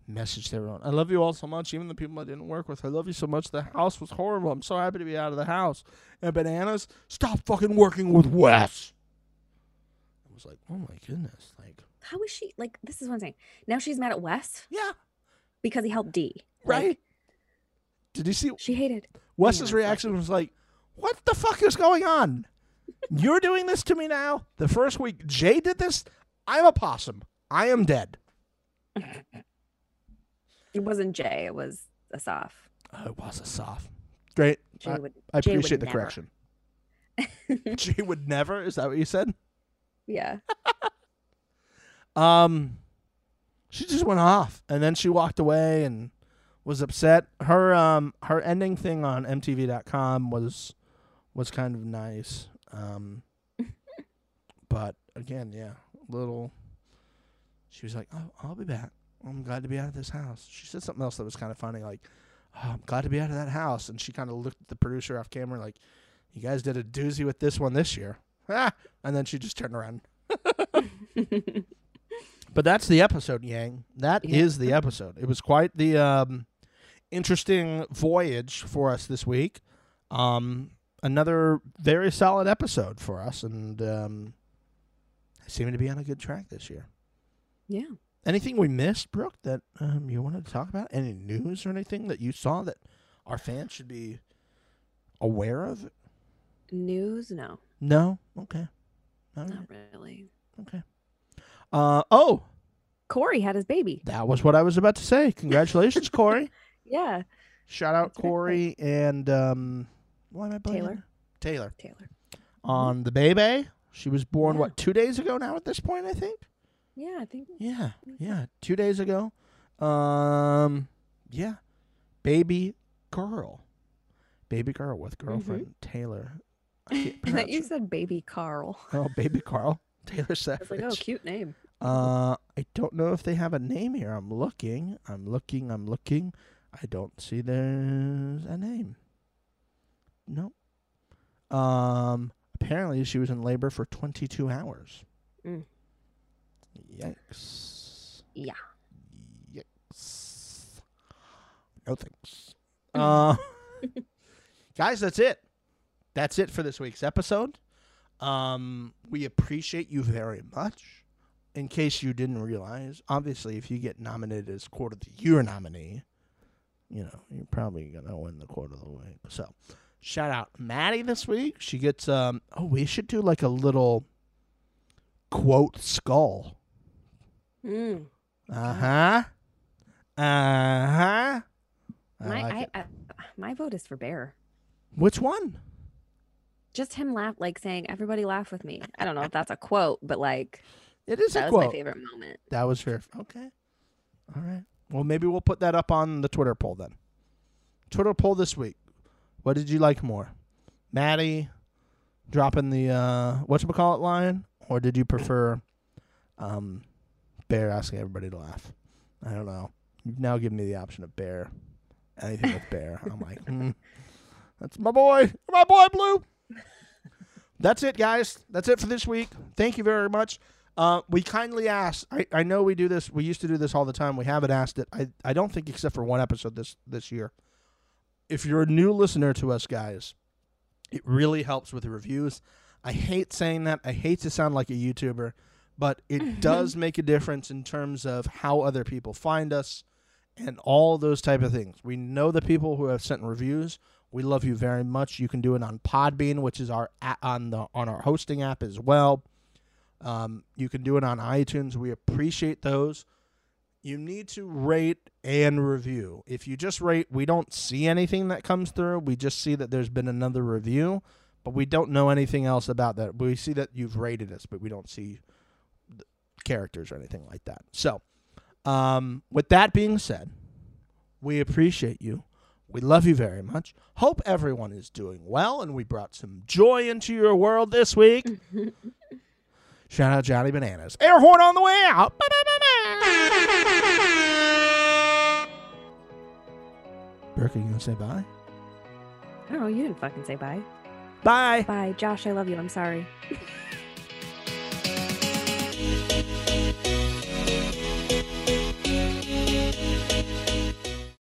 Message to everyone. I love you all so much, even the people I didn't work with. I love you so much. The house was horrible. I'm so happy to be out of the house. And Bananas, stop fucking working with Wes. I was like, oh, my goodness. Like, how is she? Like, this is what I'm saying. Now she's mad at Wes? Yeah. Because he helped Dee. Right? Like, did you see? She hated. Wes's yeah, reaction was like, what the fuck is going on? You're doing this to me now? The first week Jay did this? I'm a possum. I am dead. It wasn't Jay. It was Asaf. Oh, it was Asaf. Great. Jay would, I, I Jay appreciate the never. correction. Jay would never? Is that what you said? Yeah. um, she just went off, and then she walked away and was upset. Her um her ending thing on M T V dot com was was kind of nice. Um, but again, yeah, little. She was like, "Oh, I'll be back. I'm glad to be out of this house." She said something else that was kind of funny, like, "Oh, I'm glad to be out of that house." And she kind of looked at the producer off camera, like, "You guys did a doozy with this one this year." Ah, and then she just turned around. But that's the episode, Yang. That yeah. is the episode. It was quite the um, interesting voyage for us this week. Um, another very solid episode for us, and um, seeming to be on a good track this year. Yeah. Anything we missed, Brooke, that um, you wanted to talk about? Any news or anything that you saw that our fans should be aware of? News? No. No? Okay. All Not right. really. Okay. Uh, oh. Corey had his baby. That was what I was about to say. Congratulations, Corey. Yeah. Shout out That's Corey and um, why am I blanking? Taylor. Taylor. Taylor. On the baby. She was born, yeah. what, two days ago now at this point, I think? Yeah, I think. Yeah. Yeah. Two days ago. Um, yeah. Baby girl. Baby girl with girlfriend mm-hmm. Taylor. I thought you said Baby Carl. Oh, Baby Carl. Taylor Savage. Like, oh, cute name. Uh, I don't know if they have a name here. I'm looking. I'm looking. I'm looking. I don't see there's a name. No. Nope. Um. Apparently, she was in labor for twenty-two hours. Mm. Yikes. Yeah. Yikes. No thanks. Uh, guys, that's it. That's it for this week's episode. Um, we appreciate you very much. In case you didn't realize, obviously, if you get nominated as Quote of the Year nominee, you know, you're probably going to win the Quote of the Week. So, shout out Maddie this week. She gets, um, oh, we should do like a little quote skull. Mm. Uh-huh. Uh-huh. My, I like I, I, my vote is for Bear. Which one? Just him laugh, like saying, everybody laugh with me. I don't know if that's a quote, but like. It is that a quote. That was my favorite moment. That was your... Okay. All right. Well, maybe we'll put that up on the Twitter poll then. Twitter poll this week. What did you like more? Maddie dropping the uh, whatchamacallit line? Or did you prefer um, Bear asking everybody to laugh? I don't know. You've now given me the option of Bear. Anything with Bear. I'm like, mm, that's my boy. My boy, Blue. That's it, guys. That's it for this week. Thank you very much. Uh, we kindly asked. I, I know we do this. We used to do this all the time. We haven't asked it. I, I don't think except for one episode this, this year. If you're a new listener to us, guys, it really helps with the reviews. I hate saying that. I hate to sound like a YouTuber, but it does make a difference in terms of how other people find us and all those type of things. We know the people who have sent reviews. We love you very much. You can do it on Podbean, which is our on the on our hosting app as well. Um, you can do it on iTunes. We appreciate those. You need to rate and review. If you just rate, we don't see anything that comes through. We just see that there's been another review, but we don't know anything else about that. We see that you've rated us, but we don't see the characters or anything like that. So um, with that being said, we appreciate you. We love you very much. Hope everyone is doing well, and we brought some joy into your world this week. Shout out Johnny Bananas. Air horn on the way out. Burke, are you going to say bye? Oh, you didn't fucking say bye. Bye. Bye. Josh, I love you. I'm sorry.